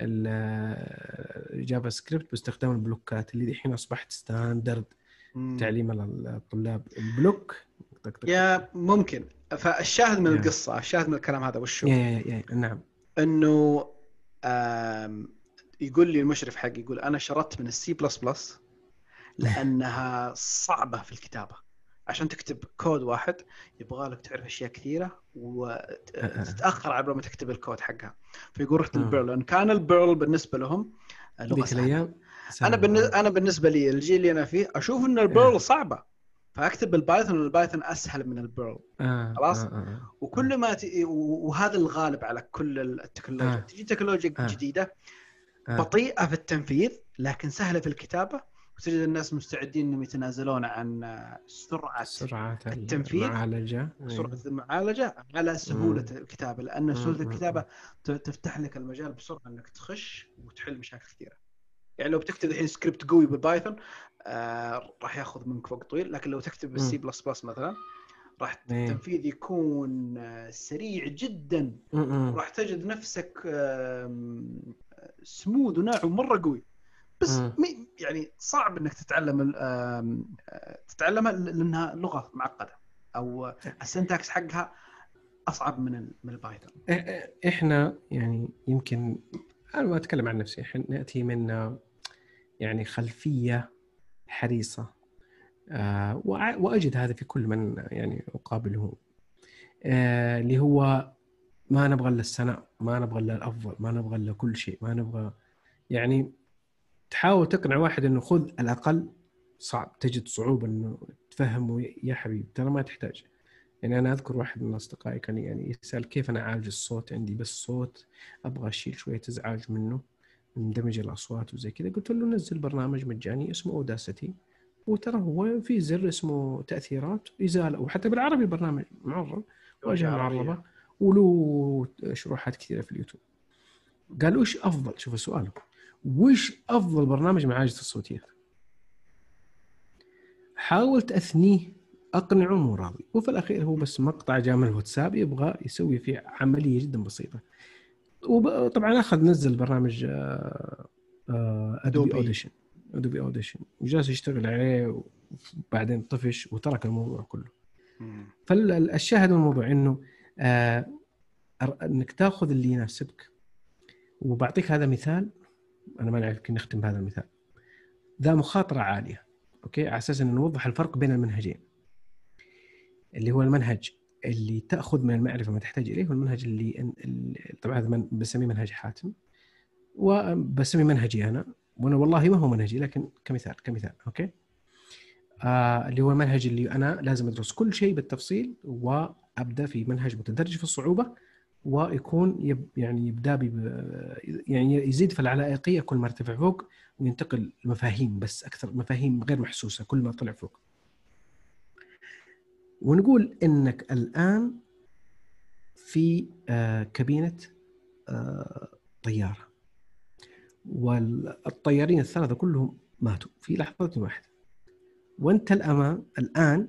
الجافا سكريبت باستخدام البلوكات، اللي الحين أصبحت ستاندرد تعليم الطلاب، البلوك يا ممكن. فالشاهد من القصة، الشاهد من الكلام هذا وشو؟ نعم، إنه يقول لي المشرف حقي، يقول أنا شردت من السي بلس بلس لأنها صعبة في الكتابة، عشان تكتب كود واحد يبغالك تعرف اشياء كثيره وتتاخر عبر ما تكتب الكود حقها. فيقول رحت البيرل، كان البيرل بالنسبه لهم لغه سهله. انا بالنسبه لي الجيل اللي انا فيه اشوف ان البيرل صعبه، فاكتب البايثون والبايثون اسهل من البيرل. خلاص. وكل ما وهذا الغالب على كل التكنولوجيا، تجي تكنولوجيا جديده بطيئه في التنفيذ لكن سهله في الكتابه، وتجد الناس مستعدين انهم يتنازلون عن سرعه التنفيذ، المعالجه، سرعه المعالجه على سهوله الكتابه، لان سهوله الكتابه تفتح لك المجال بسرعه انك تخش وتحل مشاكل كثيره. يعني لو بتكتب الحين سكريبت قوي بالبايثون راح ياخذ منك وقت طويل، لكن لو تكتب بالسي بلس بلس مثلا راح التنفيذ يكون سريع جدا، راح تجد نفسك سمود وناعم مره قوي. بس يعني صعب انك تتعلمها لانها لغه معقده، او السنتاكس حقها اصعب من البايثون. احنا يعني يمكن انا اتكلم عن نفسي، احنا ناتي من يعني خلفيه حريصه، واجد هذا في كل من يعني اقابله، اللي هو ما نبغى الا السنه، ما نبغى الا الافضل، ما نبغى الا كل شيء، ما نبغى. يعني تحاول تقنع واحد انه خذ الاقل، صعب، تجد صعوبه انه تفهمه. يا حبيبي ترى ما تحتاج. يعني انا اذكر واحد من اصدقائي كان يعني يسال كيف انا اعالج الصوت عندي، بس صوت ابغى اشيل شويه ازعاج منه من دمج الاصوات وزي كذا. قلت له نزل برنامج مجاني اسمه اوداسيتي، وترى هو في زر اسمه تاثيرات ازاله، وحتى بالعربي برنامج معرب، واجهه معربه وله شروحات كثيره في اليوتيوب. قالوا ايش افضل، شوف السؤال، وش أفضل برنامج معالجة الصوتيات؟ حاولت أثنيه، أقنعه، مو راضي. وفي الأخير هو بس مقطع جاء من الواتساب يبغى يسوي فيه عملية جدا بسيطة. وطبعاً أخذ نزل برنامج أدوبي أوديشن وجالس يشتغل عليه، وبعدين طفش وترك الموضوع كله. فالشاهد من الموضوع إنه إنك تأخذ اللي يناسبك. وبعطيك هذا مثال، أنا ما نعرف كيف نختم بهذا المثال ذا، مخاطرة عالية، أوكي، على أساس أن نوضح الفرق بين المنهجين، اللي هو المنهج اللي تأخذ من المعرفة ما تحتاج إليه، والمنهج اللي طبعا هذا بسميه منهج حاتم، وبسميه منهجي أنا، وأنا والله ما هو منهجي، لكن كمثال أوكي، اللي هو المنهج اللي أنا لازم أدرس كل شيء بالتفصيل، وأبدأ في منهج متدرج في الصعوبة، ويكون يعني يبدأ يعني يزيد في العلائقية كل ما ارتفع فوق، وينتقل مفاهيم، بس أكثر مفاهيم غير محسوسة كل ما طلع فوق. ونقول إنك الآن في كابينة طيارة، والطيارين الثلاثة كلهم ماتوا في لحظة واحدة، وأنت الآن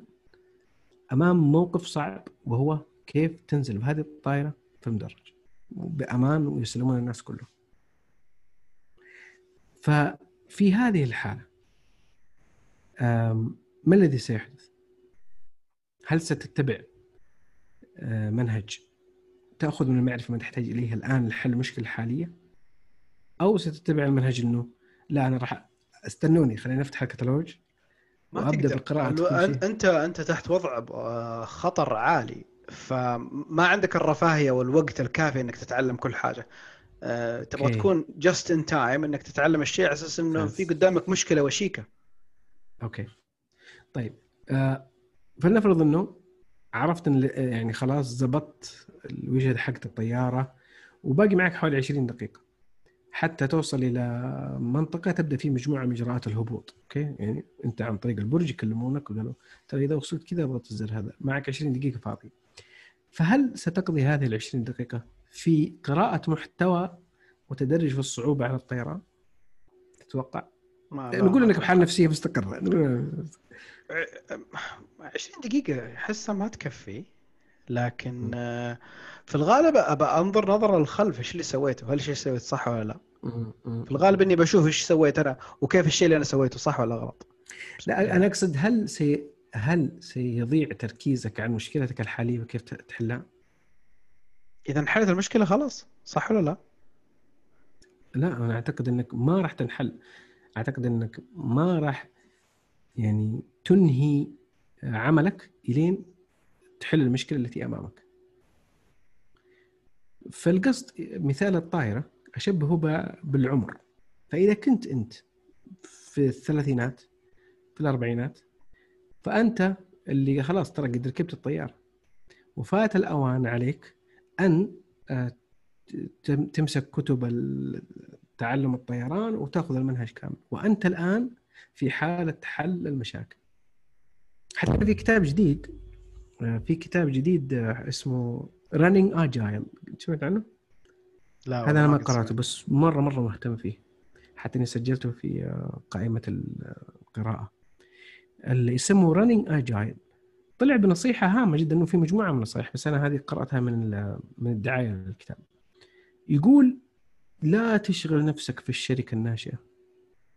أمام موقف صعب، وهو كيف تنزل بهذه الطائرة في المدرج بأمان ويسلمون الناس كلهم. ففي هذه الحالة ما الذي سيحدث؟ هل ستتبع منهج تأخذ من المعرفة ما تحتاج إليها الآن لحل المشكلة الحالية، أو ستتبع المنهج إنه لا، أنا راح استنوني، خلينا نفتح الكتالوج وأبدأ بالقراءة؟ أنت تحت وضع خطر عالي، فما عندك الرفاهية والوقت الكافي انك تتعلم كل حاجة. تبغى تكون just in time انك تتعلم الشيء على اساس انه في قدامك مشكلة وشيكة. اوكي طيب، فلنفرض انه عرفت إن يعني خلاص زبطت الوجهة حقت الطيارة، وباقي معك حوالي 20 دقيقة حتى توصل الى منطقة تبدا في مجموعة من اجراءات الهبوط. اوكي، يعني انت عن طريق البرج يكلمونك وقالوا ترى اذا وصلت كذا اضغط الزر هذا، معك 20 دقيقة فاضي. فهل ستقضي هذه 20 دقيقة في قراءة محتوى متدرج في الصعوبة على الطيران؟ تتوقع؟ نقول انك بحال نفسية مستقرة. 20 دقيقة احسها ما تكفي، لكن في الغالب أبقى أنظر نظرة للخلف، إيش اللي سويته، هل الشيء سويت صح ولا لا. في الغالب إني بشوف إيش سويت أنا، وكيف الشيء اللي أنا سويته صح ولا غلط. لا، أنا أقصد هل سيضيع تركيزك عن مشكلتك الحالية وكيف تحلها؟ إذا انحلت المشكلة خلاص، صح ولا لا؟ لا، أنا أعتقد إنك ما راح تنحل، أعتقد إنك ما راح يعني تنهي عملك إلين تحل المشكلة التي أمامك. فالقصد مثال الطائرة أشبهه بالعمر. فإذا كنت أنت في الثلاثينات في الأربعينات فأنت اللي خلاص ترى قد ركبت الطيارة وفات الأوان عليك أن تمسك كتب تعلم الطيران وتأخذ المنهج كامل، وأنت الآن في حالة حل المشاكل. حتى في كتاب جديد اسمه Running Agile، سمعت عنه؟ لا، هذا أنا ما قرأته بس مرة مرة مهتم فيه، حتى أني سجلته في قائمة القراءة. اللي يسموه Running Agile طلع بنصيحة هامة جدا، أنه في مجموعة من النصائح بس أنا هذه قرأتها من الدعاية للكتاب. يقول لا تشغل نفسك في الشركة الناشئة،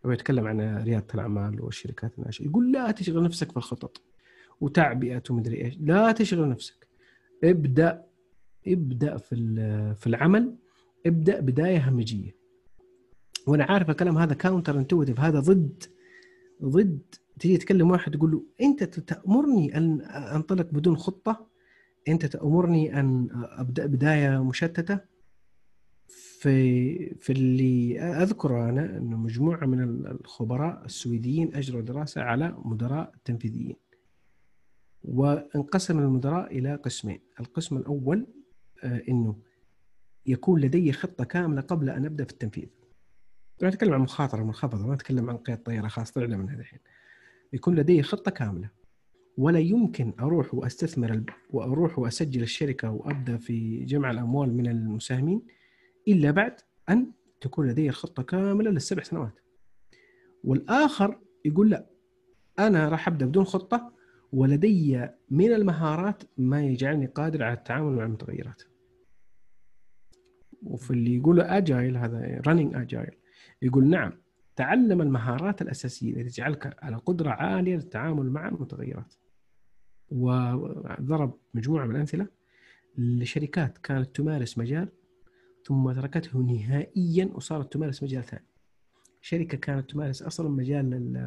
ويتكلم عن ريادة الأعمال والشركات الناشئة. يقول لا تشغل نفسك في الخطط وتعبئة ومدري إيش، لا تشغل نفسك، ابدأ في العمل، ابدأ بداية همجية. وأنا عارف الكلام هذا كاونتر انتويتيف، هذا ضد تيجي تكلم واحد تقول له أنت تأمرني أن أنطلق بدون خطة، أنت تأمرني أن أبدأ بداية مشتتة. في اللي أذكر أنا أنه مجموعة من الخبراء السويديين أجروا دراسة على مدراء تنفيذيين، وانقسم المدراء إلى قسمين. القسم الأول أنه يكون لدي خطة كاملة قبل أن أبدأ في التنفيذ. طبعا أتكلم عن مخاطرة منخفضة، ما أتكلم عن قيادة طائرة خاصة، طلعنا من هذا الحين. يكون لدي خطة كاملة ولا يمكن أروح وأستثمر وأروح وأسجل الشركة وأبدأ في جمع الأموال من المساهمين إلا بعد أن تكون لدي الخطة كاملة ل7 سنوات. والآخر يقول لا، أنا راح أبدأ بدون خطة ولدي من المهارات ما يجعلني قادر على التعامل مع المتغيرات. وفي اللي يقوله أجايل، هذا رانينج أجايل، يقول نعم تعلم المهارات الأساسية التي تجعلك على قدرة عالية للتعامل مع المتغيرات. وضرب مجموعة من الأمثلة لشركات كانت تمارس مجال ثم تركته نهائياً وصارت تمارس مجال ثاني. شركة كانت تمارس أصلاً مجال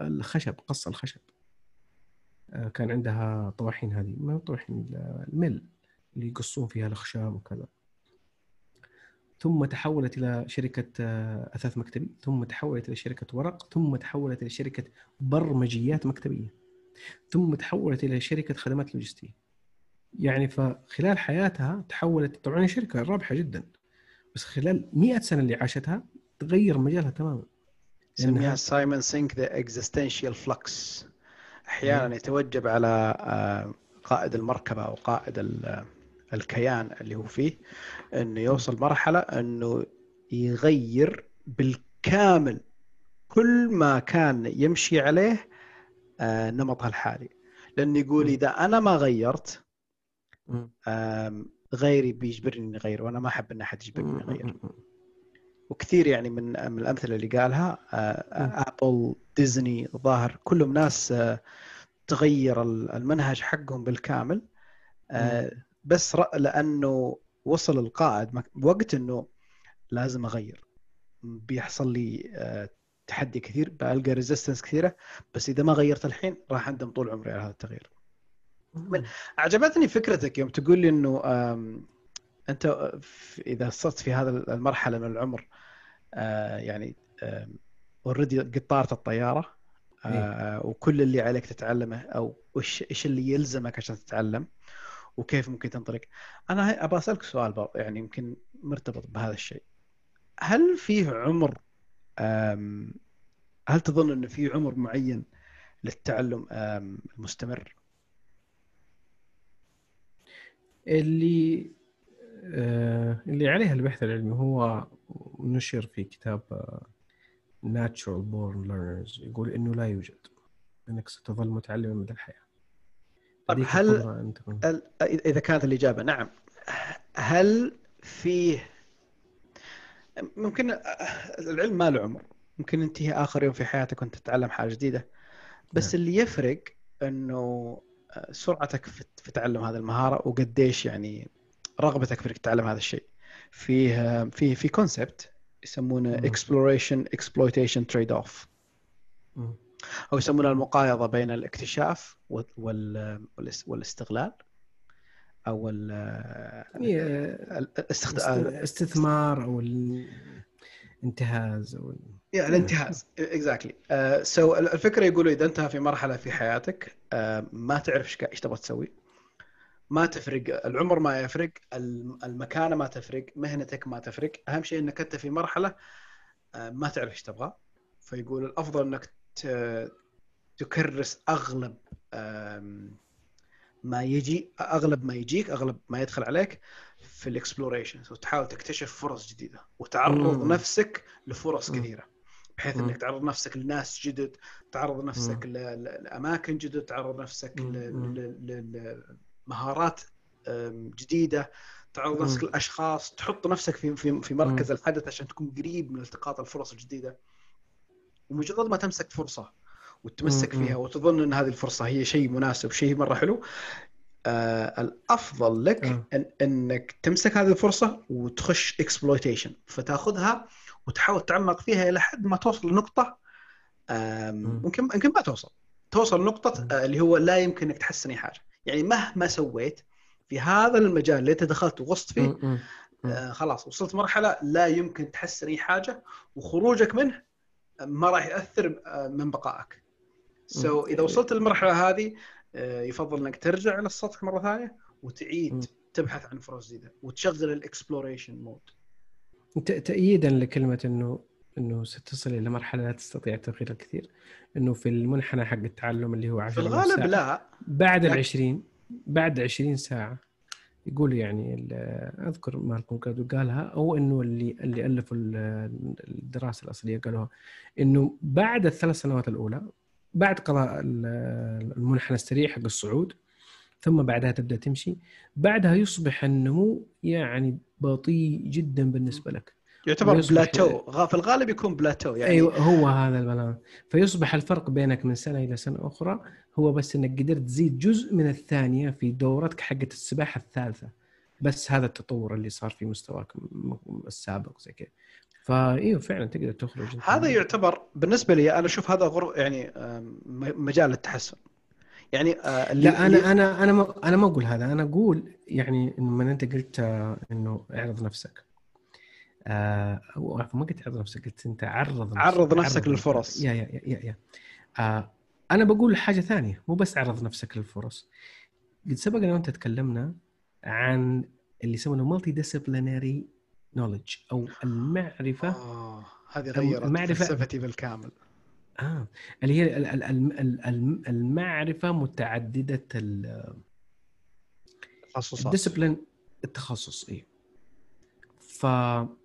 الخشب، قص الخشب، كان عندها طواحين، هذه ما طواحين، المل اللي يقصون فيها الخشب وكذا، ثم تحولت إلى شركة أثاث مكتبي، ثم تحولت إلى شركة ورق، ثم تحولت إلى شركة برمجيات مكتبية، ثم تحولت إلى شركة خدمات لوجستية. يعني فخلال حياتها تحولت، طبعاً شركة رابحة جداً، بس خلال 100 سنة اللي عاشتها تغير مجالها تماماً. سميها سايمون سينك The existential flux. أحياناً يتوجب على قائد المركبة أو قائد الكيان اللي هو فيه أنه يوصل مرحلة أنه يغير بالكامل كل ما كان يمشي عليه نمطها الحالي، لأن يقول إذا أنا ما غيرت غيري بيجبرني اني اغير، وانا ما احب ان احد يجبرني اني اغير. وكثير يعني من الامثله اللي قالها ابل، ديزني، ظاهر كلهم ناس تغير المنهج حقهم بالكامل، بس لانه وصل القائد وقت انه لازم اغير، بيحصل لي تحدي كثير، بلقى ريزيستنس كثيره، بس اذا ما غيرت الحين راح اندم طول عمري على هذا التغيير. عجبتني فكرتك يوم تقول لي أنه أنت إذا صرت في هذا المرحلة من العمر، يعني أوردي قطارت الطيارة وكل اللي عليك تتعلمه أو إيش اللي يلزمك عشان تتعلم وكيف ممكن تنطلق. أنا أبغى أسألك سؤال برضه يعني يمكن مرتبط بهذا الشيء. هل فيه عمر، هل تظن أنه فيه عمر معين للتعلم المستمر؟ اللي عليها البحث العلمي هو نشر في كتاب Natural Born Learners، يقول إنه لا يوجد، إنك ستظل متعلما مدى الحياة. طب هل إذا كانت الإجابة نعم، هل فيه ممكن العلم ما له عمر، ممكن ينتهي آخر يوم في حياتك وأنت تتعلم حاجة جديدة، بس اللي يفرق إنه سرعتك في تعلم هذه المهارة وقديش يعني رغبتك في تعلم هذا الشيء. فيه في كونسبت يسمونه Exploration Exploitation Trade-off. أو يسمونها المقايضة بين الاكتشاف والاستغلال أو الاستثمار أو الانتهاز أو الانتهاز. Exactly. So الفكرة يقولوا إذا أنت في مرحلة في حياتك ما تعرف إيش تبغى تسوي، ما تفرق العمر، ما يفرق المكانة، ما تفرق مهنتك، ما تفرق، أهم شيء أنك أنت في مرحلة ما تعرف إيش تبغى. فيقول الأفضل أنك تكرس أغلب ما يجي، أغلب ما يجيك، أغلب ما يدخل عليك في الإكسبلوريشن، وتحاول تكتشف فرص جديدة وتعرض نفسك لفرص كثيرة، بحيث أنك تعرض نفسك لناس جدد، تعرض نفسك لأماكن جدد، تعرض نفسك لمهارات جديدة، تعرض نفسك لأشخاص، تحط نفسك في مركز الحدث عشان تكون قريب من التقاط الفرص الجديدة. ومجرد ما تمسك فرصة وتمسك فيها وتظن أن هذه الفرصة هي شيء مناسب، شيء مرة حلو، الأفضل لك أنك تمسك هذه الفرصة وتخش exploitation، فتأخذها وتحاول تعمق فيها إلى حد ما توصل لنقطة ممكن ما توصل لنقطة اللي هو لا يمكن أنك تحسني حاجة. يعني مهما سويت في هذا المجال اللي أنت دخلت وغصت فيه، خلاص وصلت مرحلة لا يمكن تحسني حاجة، وخروجك منه ما راح يأثر من بقائك. سو إذا وصلت للمرحلة هذه يفضل أنك ترجع إلى السطح مرة ثانية وتعيد تبحث عن فرص جديدة وتشغل الإكسبلوريشن مود. تأييدا لكلمة إنه ستصل إلى مرحلة لا تستطيع تغيير الكثير، إنه في المنحنى حق التعلم اللي هو 10 ساعة الغالب، لا بعد 20 ساعة يقول، يعني أذكر مالكوم قلادويل قالها، أو إنه اللي ألفوا الدراسة الأصلية قالوها، إنه بعد الثلاث سنوات الأولى بعد قضاء المنحنى السريع حق الصعود، ثم بعدها تبدأ تمشي، بعدها يصبح النمو يعني بطيء جدا بالنسبة لك، يعتبر بلاتو، في الغالب يكون بلاتو، يعني أيوة هو هذا البلان. فيصبح الفرق بينك من سنة إلى سنة أخرى هو بس إنك قدرت تزيد جزء من الثانية في دورتك حقة السباحة الثالثة، بس هذا التطور اللي صار في مستواك السابق زي كذا. فأيوه فعلا تقدر تخرج. هذا يعتبر بالنسبة لي أنا أشوف هذا يعني مجال التحسن. يعني لا أنا ما أقول هذا، أنا أقول يعني لما أنت قلت إنه اعرض نفسك، ما قلت عرض نفسك، قلت أنت عرض نفسك للفرص. أنا بقول حاجة ثانية، مو بس عرض نفسك للفرص. قد سبق أنا وأنت تكلمنا عن اللي يسمونه multidisciplinary knowledge، أو المعرفة. هذه غيرت فلسفتي بالكامل. اللي هي المعرفة متعددة التخصصات. التخصص فلما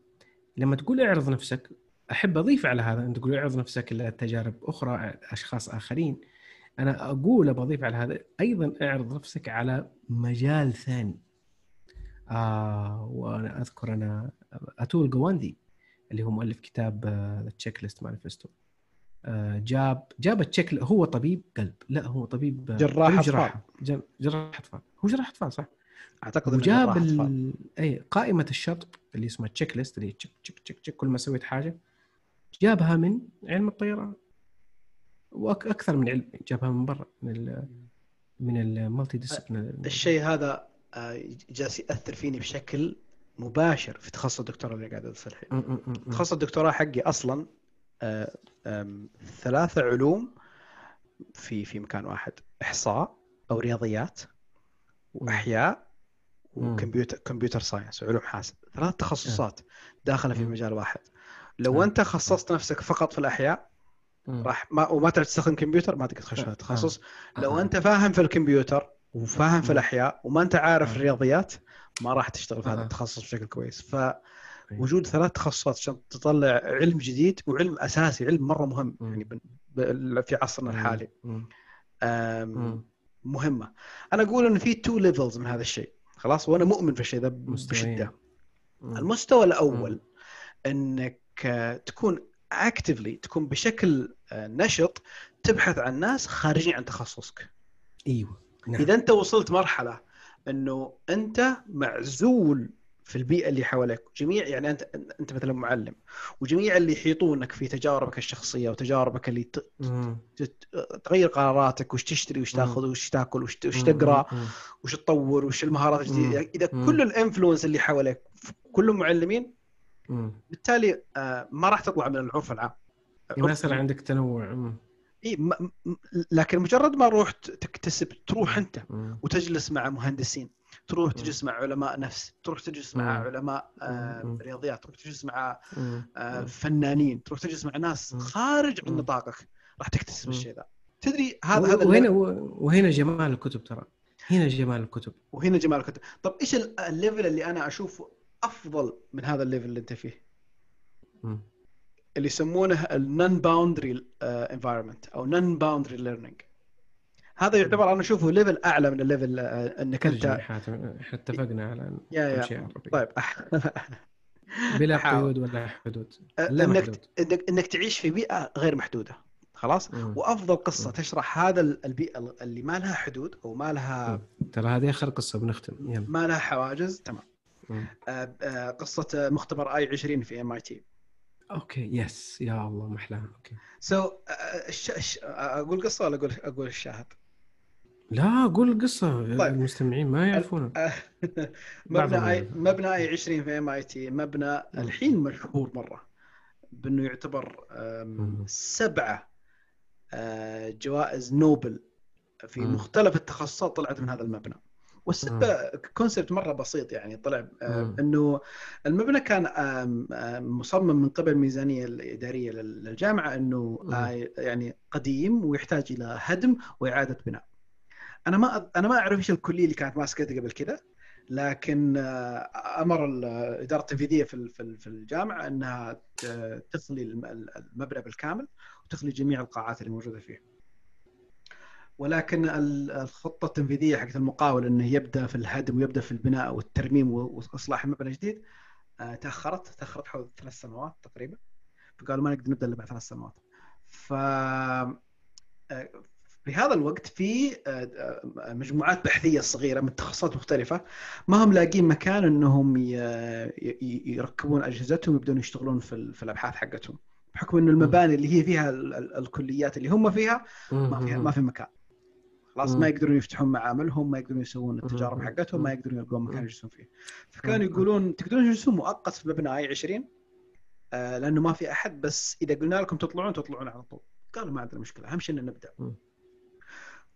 تقول اعرض نفسك، أحب أضيف على هذا أن تقول اعرض نفسك إلى تجارب أخرى، أشخاص آخرين. أنا أقول بضيف على هذا أيضا اعرض نفسك على مجال ثاني. وأنا أذكر أنا أتول جواندي اللي هو مؤلف كتاب The Checklist Manifesto، جاب التشيك. هو طبيب قلب، لا هو طبيب جراح أطفال، هو جراح أطفال صح؟ اعتقد وجاب قائمه الشطب اللي اسمها تشيك ليست، اللي تشيك تشيك تشيك تشيك كل ما سويت حاجه. جابها من علم الطيران، واكثر من علم، جابها من برا، من المالتي ديسبلين. الشيء هذا جالس ياثر فيني بشكل مباشر في تخصص الدكتوراه اللي قاعد ادرسه الحين. تخصص الدكتوراه حقي اصلا 3 علوم في مكان واحد، احصاء او رياضيات وأحياء وكمبيوتر ساينس وعلوم حاسب. 3 تخصصات داخلة في مجال واحد. لو أنت خصصت نفسك فقط في الأحياء راح وما تعرف تستخدم كمبيوتر، ما تقدر تخش هذا التخصص. لو أنت فاهم في الكمبيوتر وفاهم في الأحياء وما أنت عارف الرياضيات، ما راح تشتغل في هذا التخصص بشكل كويس. فوجود 3 تخصصات عشان تطلع علم جديد وعلم أساسي، علم مرة مهم يعني في عصرنا الحالي، مهمة. أنا أقول إنه في 2 levels من هذا الشيء، خلاص، وأنا مؤمن في الشيء ده بشدة. المستوى الأول إنك تكون actively، تكون بشكل نشط تبحث عن ناس خارجين عن تخصصك. إذا أنت وصلت مرحلة إنه أنت معزول في البيئة اللي حواليك. جميع يعني أنت مثلا معلم، وجميع اللي يحيطونك في تجاربك الشخصية وتجاربك اللي تغير قراراتك، وش تشتري وش تأخذ وش تأكل وش تقرأ وش تطور وش المهارات الجديدة. إذا كل الانفلونس اللي حواليك كلهم معلمين، بالتالي ما راح تطلع من العرف العام. يصير عندك تنوع. لكن مجرد ما رحت تكتسب، تروح أنت وتجلس مع مهندسين، تروح تجلس مع علماء نفس، تروح تجلس مع علماء رياضيات، تروح تجلس مع فنانين، تروح تجلس مع ناس خارج عن نطاقك، راح تكتسب الشيء ذا. تدري هذا وهنا جمال الكتب، ترى هنا جمال الكتب طب ايش الليفل اللي انا اشوفه افضل من هذا الليفل اللي انت فيه؟ اللي يسمونه النون باوندري انفايرمنت او نون باوندري ليرنينج. هذا يعتبر أنا أشوفه ليفل أعلى من الليفل أنك أنت. اتفقنا على أشياء. طيب بلا قيود ولا حدود. إنك تعيش في بيئة غير محدودة، خلاص. وأفضل قصة تشرح هذا البيئة اللي ما لها حدود أو ما لها. ترى هذه آخر قصة بنختم. يلا. ما لها حواجز، تمام. قصة مختبر آي 20 في ام اي تي. اوكي يس، يا الله محلاها. اوكي سو اقول قصه ولا اقول الشاهد؟ لا اقول قصه، المستمعين ما يعرفون. مبنى اي 20 في ام اي تي، مبنى الحين مشهور مره بانه يعتبر 7 جوائز نوبل في مختلف التخصصات طلعت من هذا المبنى. والسبب كونسبت مرة بسيط، يعني طلع أنه المبنى كان مصمم من قبل الميزانية الإدارية للجامعة أنه يعني قديم ويحتاج إلى هدم وإعادة بناء. أنا ما أعرف إيش الكلية اللي كانت ماسكة قبل كده، لكن أمر الإدارة التنفيذية في الجامعة أنها تخلي المبنى بالكامل وتخلي جميع القاعات اللي موجودة فيه. ولكن الخطة التنفيذية حقت المقاول أنه يبدأ في الهدم ويبدأ في البناء والترميم وإصلاح المبنى الجديد تأخرت حوالي 3 سنوات تقريبا، فقالوا ما نقدر نبدأ إلا بعد 3 سنوات. فبهذا الوقت في مجموعات بحثية صغيرة من تخصصات مختلفة ما هم لاقين مكان أنهم يركبون أجهزتهم ويبدون يشتغلون في الأبحاث حقتهم، بحكم إنه المباني اللي هي فيها الكليات اللي هم فيها ما في مكان، خلاص ما يقدرون يفتحون معاملهم، ما يقدرون يسوون التجارب حقتهم، ما يقدرون يلقون مكان يجلسون فيه. فكانوا يقولون تقدرون تجلسون مؤقت في مبنى اي 20 لأنه ما في أحد، بس إذا قلنا لكم تطلعون على طول. قالوا ما عندنا مشكلة، أهم شيء إن نبدأ.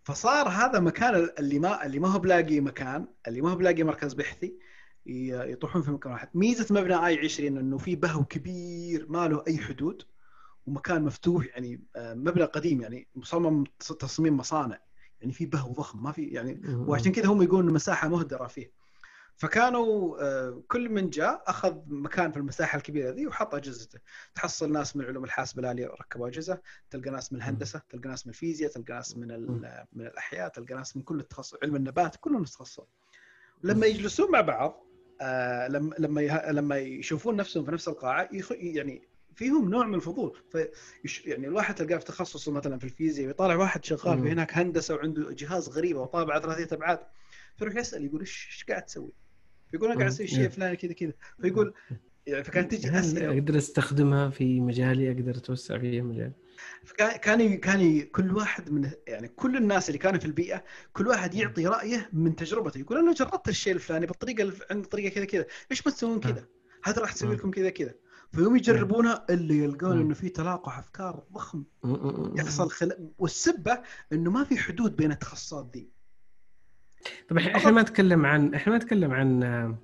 فصار هذا مكان اللي ما هو بلاقي مكان، اللي ما هو بلاقي مركز بحثي، يطرحون في مكان واحد. ميزة مبنى آي 20 أنه في بهو كبير ما له أي حدود ومكان مفتوح، يعني مبنى قديم يعني مصمم تصميم مصانع، يعني في بهو ضخم ما في يعني، وعشان كذا هم يقولون مساحة مهدرة فيه. فكانوا كل من جاء أخذ مكان في المساحة الكبيرة ذي وحط أجهزته. تحصل ناس من علوم الحاسب الآلي ركبوا أجهزة، تلقى ناس من الهندسة، تلقى ناس من الفيزياء، تلقى ناس من الأحياء، تلقى ناس من كل التخصص، علم النبات كلهم تخصصوا. لما يجلسون مع بعض، لما يشوفون نفسهم في نفس القاعة، يعني فيهم نوع من الفضول. يعني الواحد تلقاه في تخصصه مثلا في الفيزياء، ويطالع واحد شغال في هناك هندسة وعنده جهاز غريبة وطابعة 3 أبعاد، فيروح يسأل يقول إيش قاعد تسوي؟ فيقول أنا قاعد أسوي شيء فلان كذا كذا. فيقول يعني فكانت تجي أسئلة أقدر أستخدمها في مجالي، أقدر أتوسع في مجالي. كان كل واحد من يعني كل الناس اللي كانوا في البيئة، كل واحد يعطي رأيه من تجربته. يقول أنا جربت الشيء الفلاني بالطريقة عند طريقة كذا كذا، ليش ما تسوون كذا؟ هذا راح تسوي لكم كذا كذا. فيوم يجربونها اللي يلقون إنه في تلاقح أفكار ضخم يحصل والسبة إنه ما في حدود بين التخصصات دي. طب إحنا ما نتكلم عن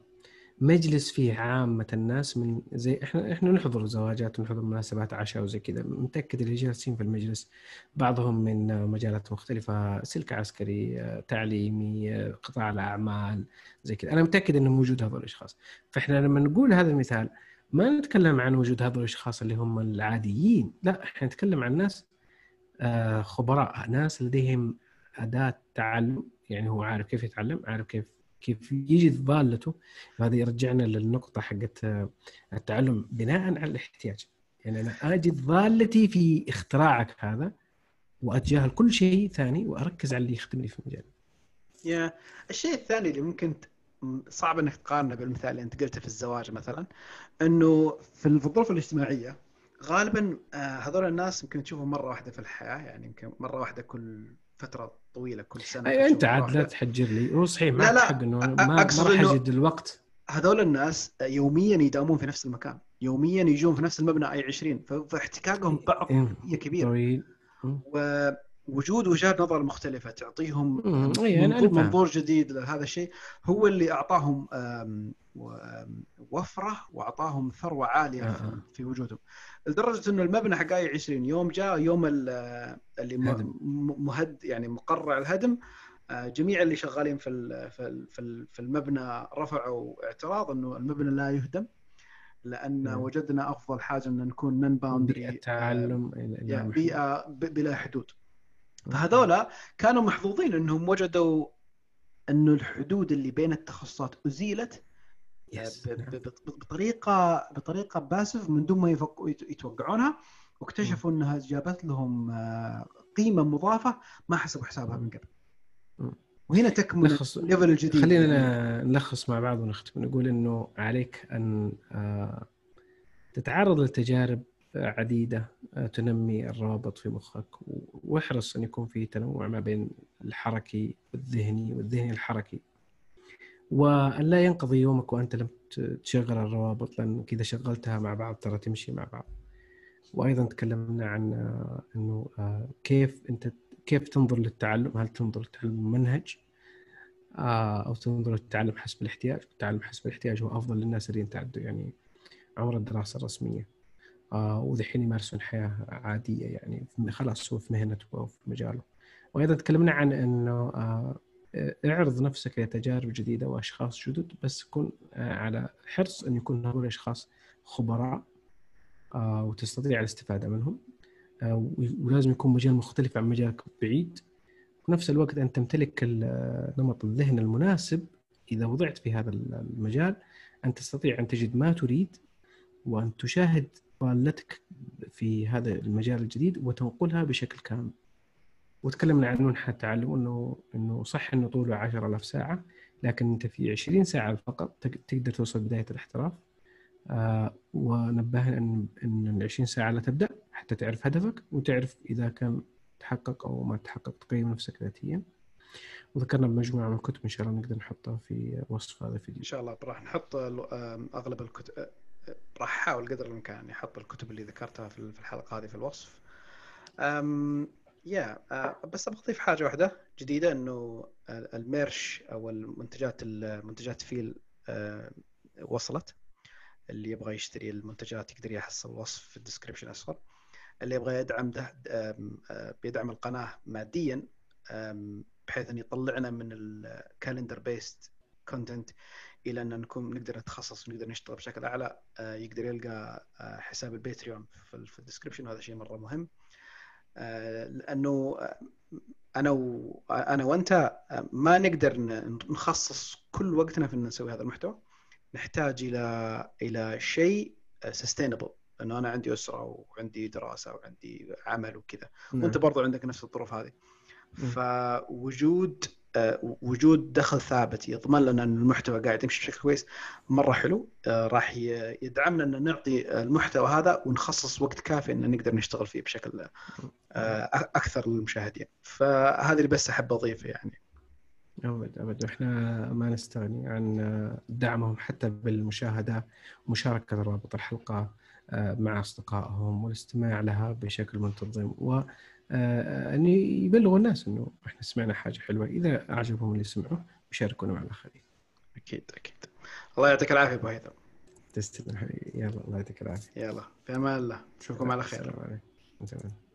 مجلس فيه عامة الناس، من زي إحنا نحضر زواجات ونحضر مناسبات عشاء وزي كذا. متأكد اللي جالسين في المجلس بعضهم من مجالات مختلفة، سلك عسكري، تعليمي، قطاع الأعمال زي كذا. أنا متأكد إنه موجود هذول الأشخاص. فإحنا لما نقول هذا المثال ما نتكلم عن وجود هذول الأشخاص اللي هم العاديين، لا، إحنا نتكلم عن ناس خبراء، ناس لديهم أداة تعلم، يعني هو عارف كيف يتعلم، عارف كيف يجي ضالته. هذا يرجعنا للنقطة حقت التعلم بناء على الاحتياج. يعني أنا أجد ضالتي في اختراعك هذا وأتجاهل كل شيء ثاني وأركز على اللي يخدمني في مجالي. الشيء الثاني اللي ممكن صعب انك تقارنه بالمثال اللي انت قلته في الزواج مثلا، انه في الظروف الاجتماعيه غالبا هذول الناس يمكن تشوفهم مره واحده في الحياه، يعني يمكن مره واحده كل فتره طويله كل سنه. أي انت عاد لا تحجر لي، هو صحيح ما حق انه ما راح يجد الوقت. هذول الناس يوميا يداومون في نفس المكان، يوميا يجون في نفس المبنى اي 20، فاحتكاكهم بعض هي كبيره، ووجود وجهات نظر مختلفه تعطيهم منظور جديد لهذا الشيء، هو اللي اعطاهم وفره واعطاهم ثروه عاليه في وجودهم، لدرجه انه المبنى حق اي 20 يوم جاء يوم اللي مهد يعني مقرع الهدم، جميع اللي شغالين في المبنى رفعوا اعتراض انه المبنى لا يهدم، لأن وجدنا أفضل حاجة أن نكون non-boundary التعلم يعني بيئة بلا حدود. فهذولا كانوا محظوظين أنهم وجدوا أن الحدود اللي بين التخصصات أزيلت بطريقة باسف من دون ما يتوقعونها، واكتشفوا أنها جابت لهم قيمة مضافة ما حسبوا حسابها من قبل. وهنا تكمل الليفل الجديد. خلينا نلخص مع بعض ونختم، نقول إنه عليك أن تتعرض لتجارب عديدة تنمي الروابط في مخك، واحرص أن يكون في تنوع ما بين الحركي والذهني والذهني الحركي، وأن لا ينقضي يومك وأنت لم تشغل الروابط، لأن كذا شغلتها مع بعض ترى تمشي مع بعض. وأيضا تكلمنا عن إنه كيف أنت كيف تنظر للتعلم، هل تنظر للتعلم منهج أو تنظر للتعلم حسب الاحتياج؟ التعلم حسب الاحتياج هو أفضل للناس اللي يتعدوا يعني عمر الدراسة الرسمية وذحين يمارسون حياة عادية، يعني خلاص هو في مهنته أو في مجاله. وأيضا تكلمنا عن أنه اعرض نفسك لتجارب جديدة وأشخاص جدد، بس كن على حرص أن يكون هؤلاء الأشخاص خبراء وتستطيع الاستفادة منهم، ولازم يكون مجال مختلف عن مجالك بعيد، وفي نفس الوقت أن تمتلك نمط الذهن المناسب إذا وضعت في هذا المجال، أن تستطيع أن تجد ما تريد وأن تشاهد ضالتك في هذا المجال الجديد وتنقلها بشكل كامل. وتكلمنا عن منحة التعلم إنه صح إنه طوله 10,000 ساعة، لكن أنت في 20 ساعة فقط تقدر توصل بداية الاحتراف. ونبهنا أن 20 ساعة لا تبدأ حتى تعرف هدفك وتعرف إذا كان تحقق أو ما تحقق، تقيم نفسك ذاتيا. وذكرنا بمجموعة من الكتب إن شاء الله نقدر نحطها في وصف هذا الفيديو. إن شاء الله راح نحط أغلب الكتب، راح أحاول قدر الإمكان نحط الكتب اللي ذكرتها في الحلقة هذه في الوصف. بس بضيف حاجة واحدة جديدة، إنه الميرش أو المنتجات فيل وصلت، اللي يبغى يشتري المنتجات يقدر يحصل وصف في الديسكريبشن أسفل. اللي يبغى يدعم ده بيدعم القناة ماديا، بحيث أن يطلعنا من الكالندر بيست كونتنت إلى أن نقدر نتخصص ونقدر نشتغل بشكل أعلى. يقدر يلقى حساب الباتريون في الديسكريبشن، وهذا شيء مرة مهم، لأنه أنا وأنت ما نقدر نخصص كل وقتنا في أن نسوي هذا المحتوى، نحتاج إلى شيء sustainable، لأنه أنا عندي أسرة وعندي دراسة وعندي عمل وكذا، وأنت برضو عندك نفس الظروف هذه. فوجود دخل ثابت يضمن لنا أن المحتوى قاعد يمشي بشكل كويس مرة حلو، راح يدعمنا أن نعطي المحتوى هذا ونخصص وقت كافي أن نقدر نشتغل فيه بشكل أكثر للمشاهدين. فهذه اللي بس أحب أضيفه يعني. أبد إحنا ما نستغني عن دعمهم حتى بالمشاهدة ومشاركة رابط الحلقة مع أصدقائهم والاستماع لها بشكل منتظم، وأن يبلغوا الناس أنه إحنا سمعنا حاجة حلوة. إذا أعجبهم اللي سمعوه يشاركونا مع الآخرين. أكيد. الله يعطيك العافية أبو هيثم. تستلم حبيبي. يلا الله يعطيك العافية. يلا في أمان الله، نشوفكم على خير. السلام عليكم.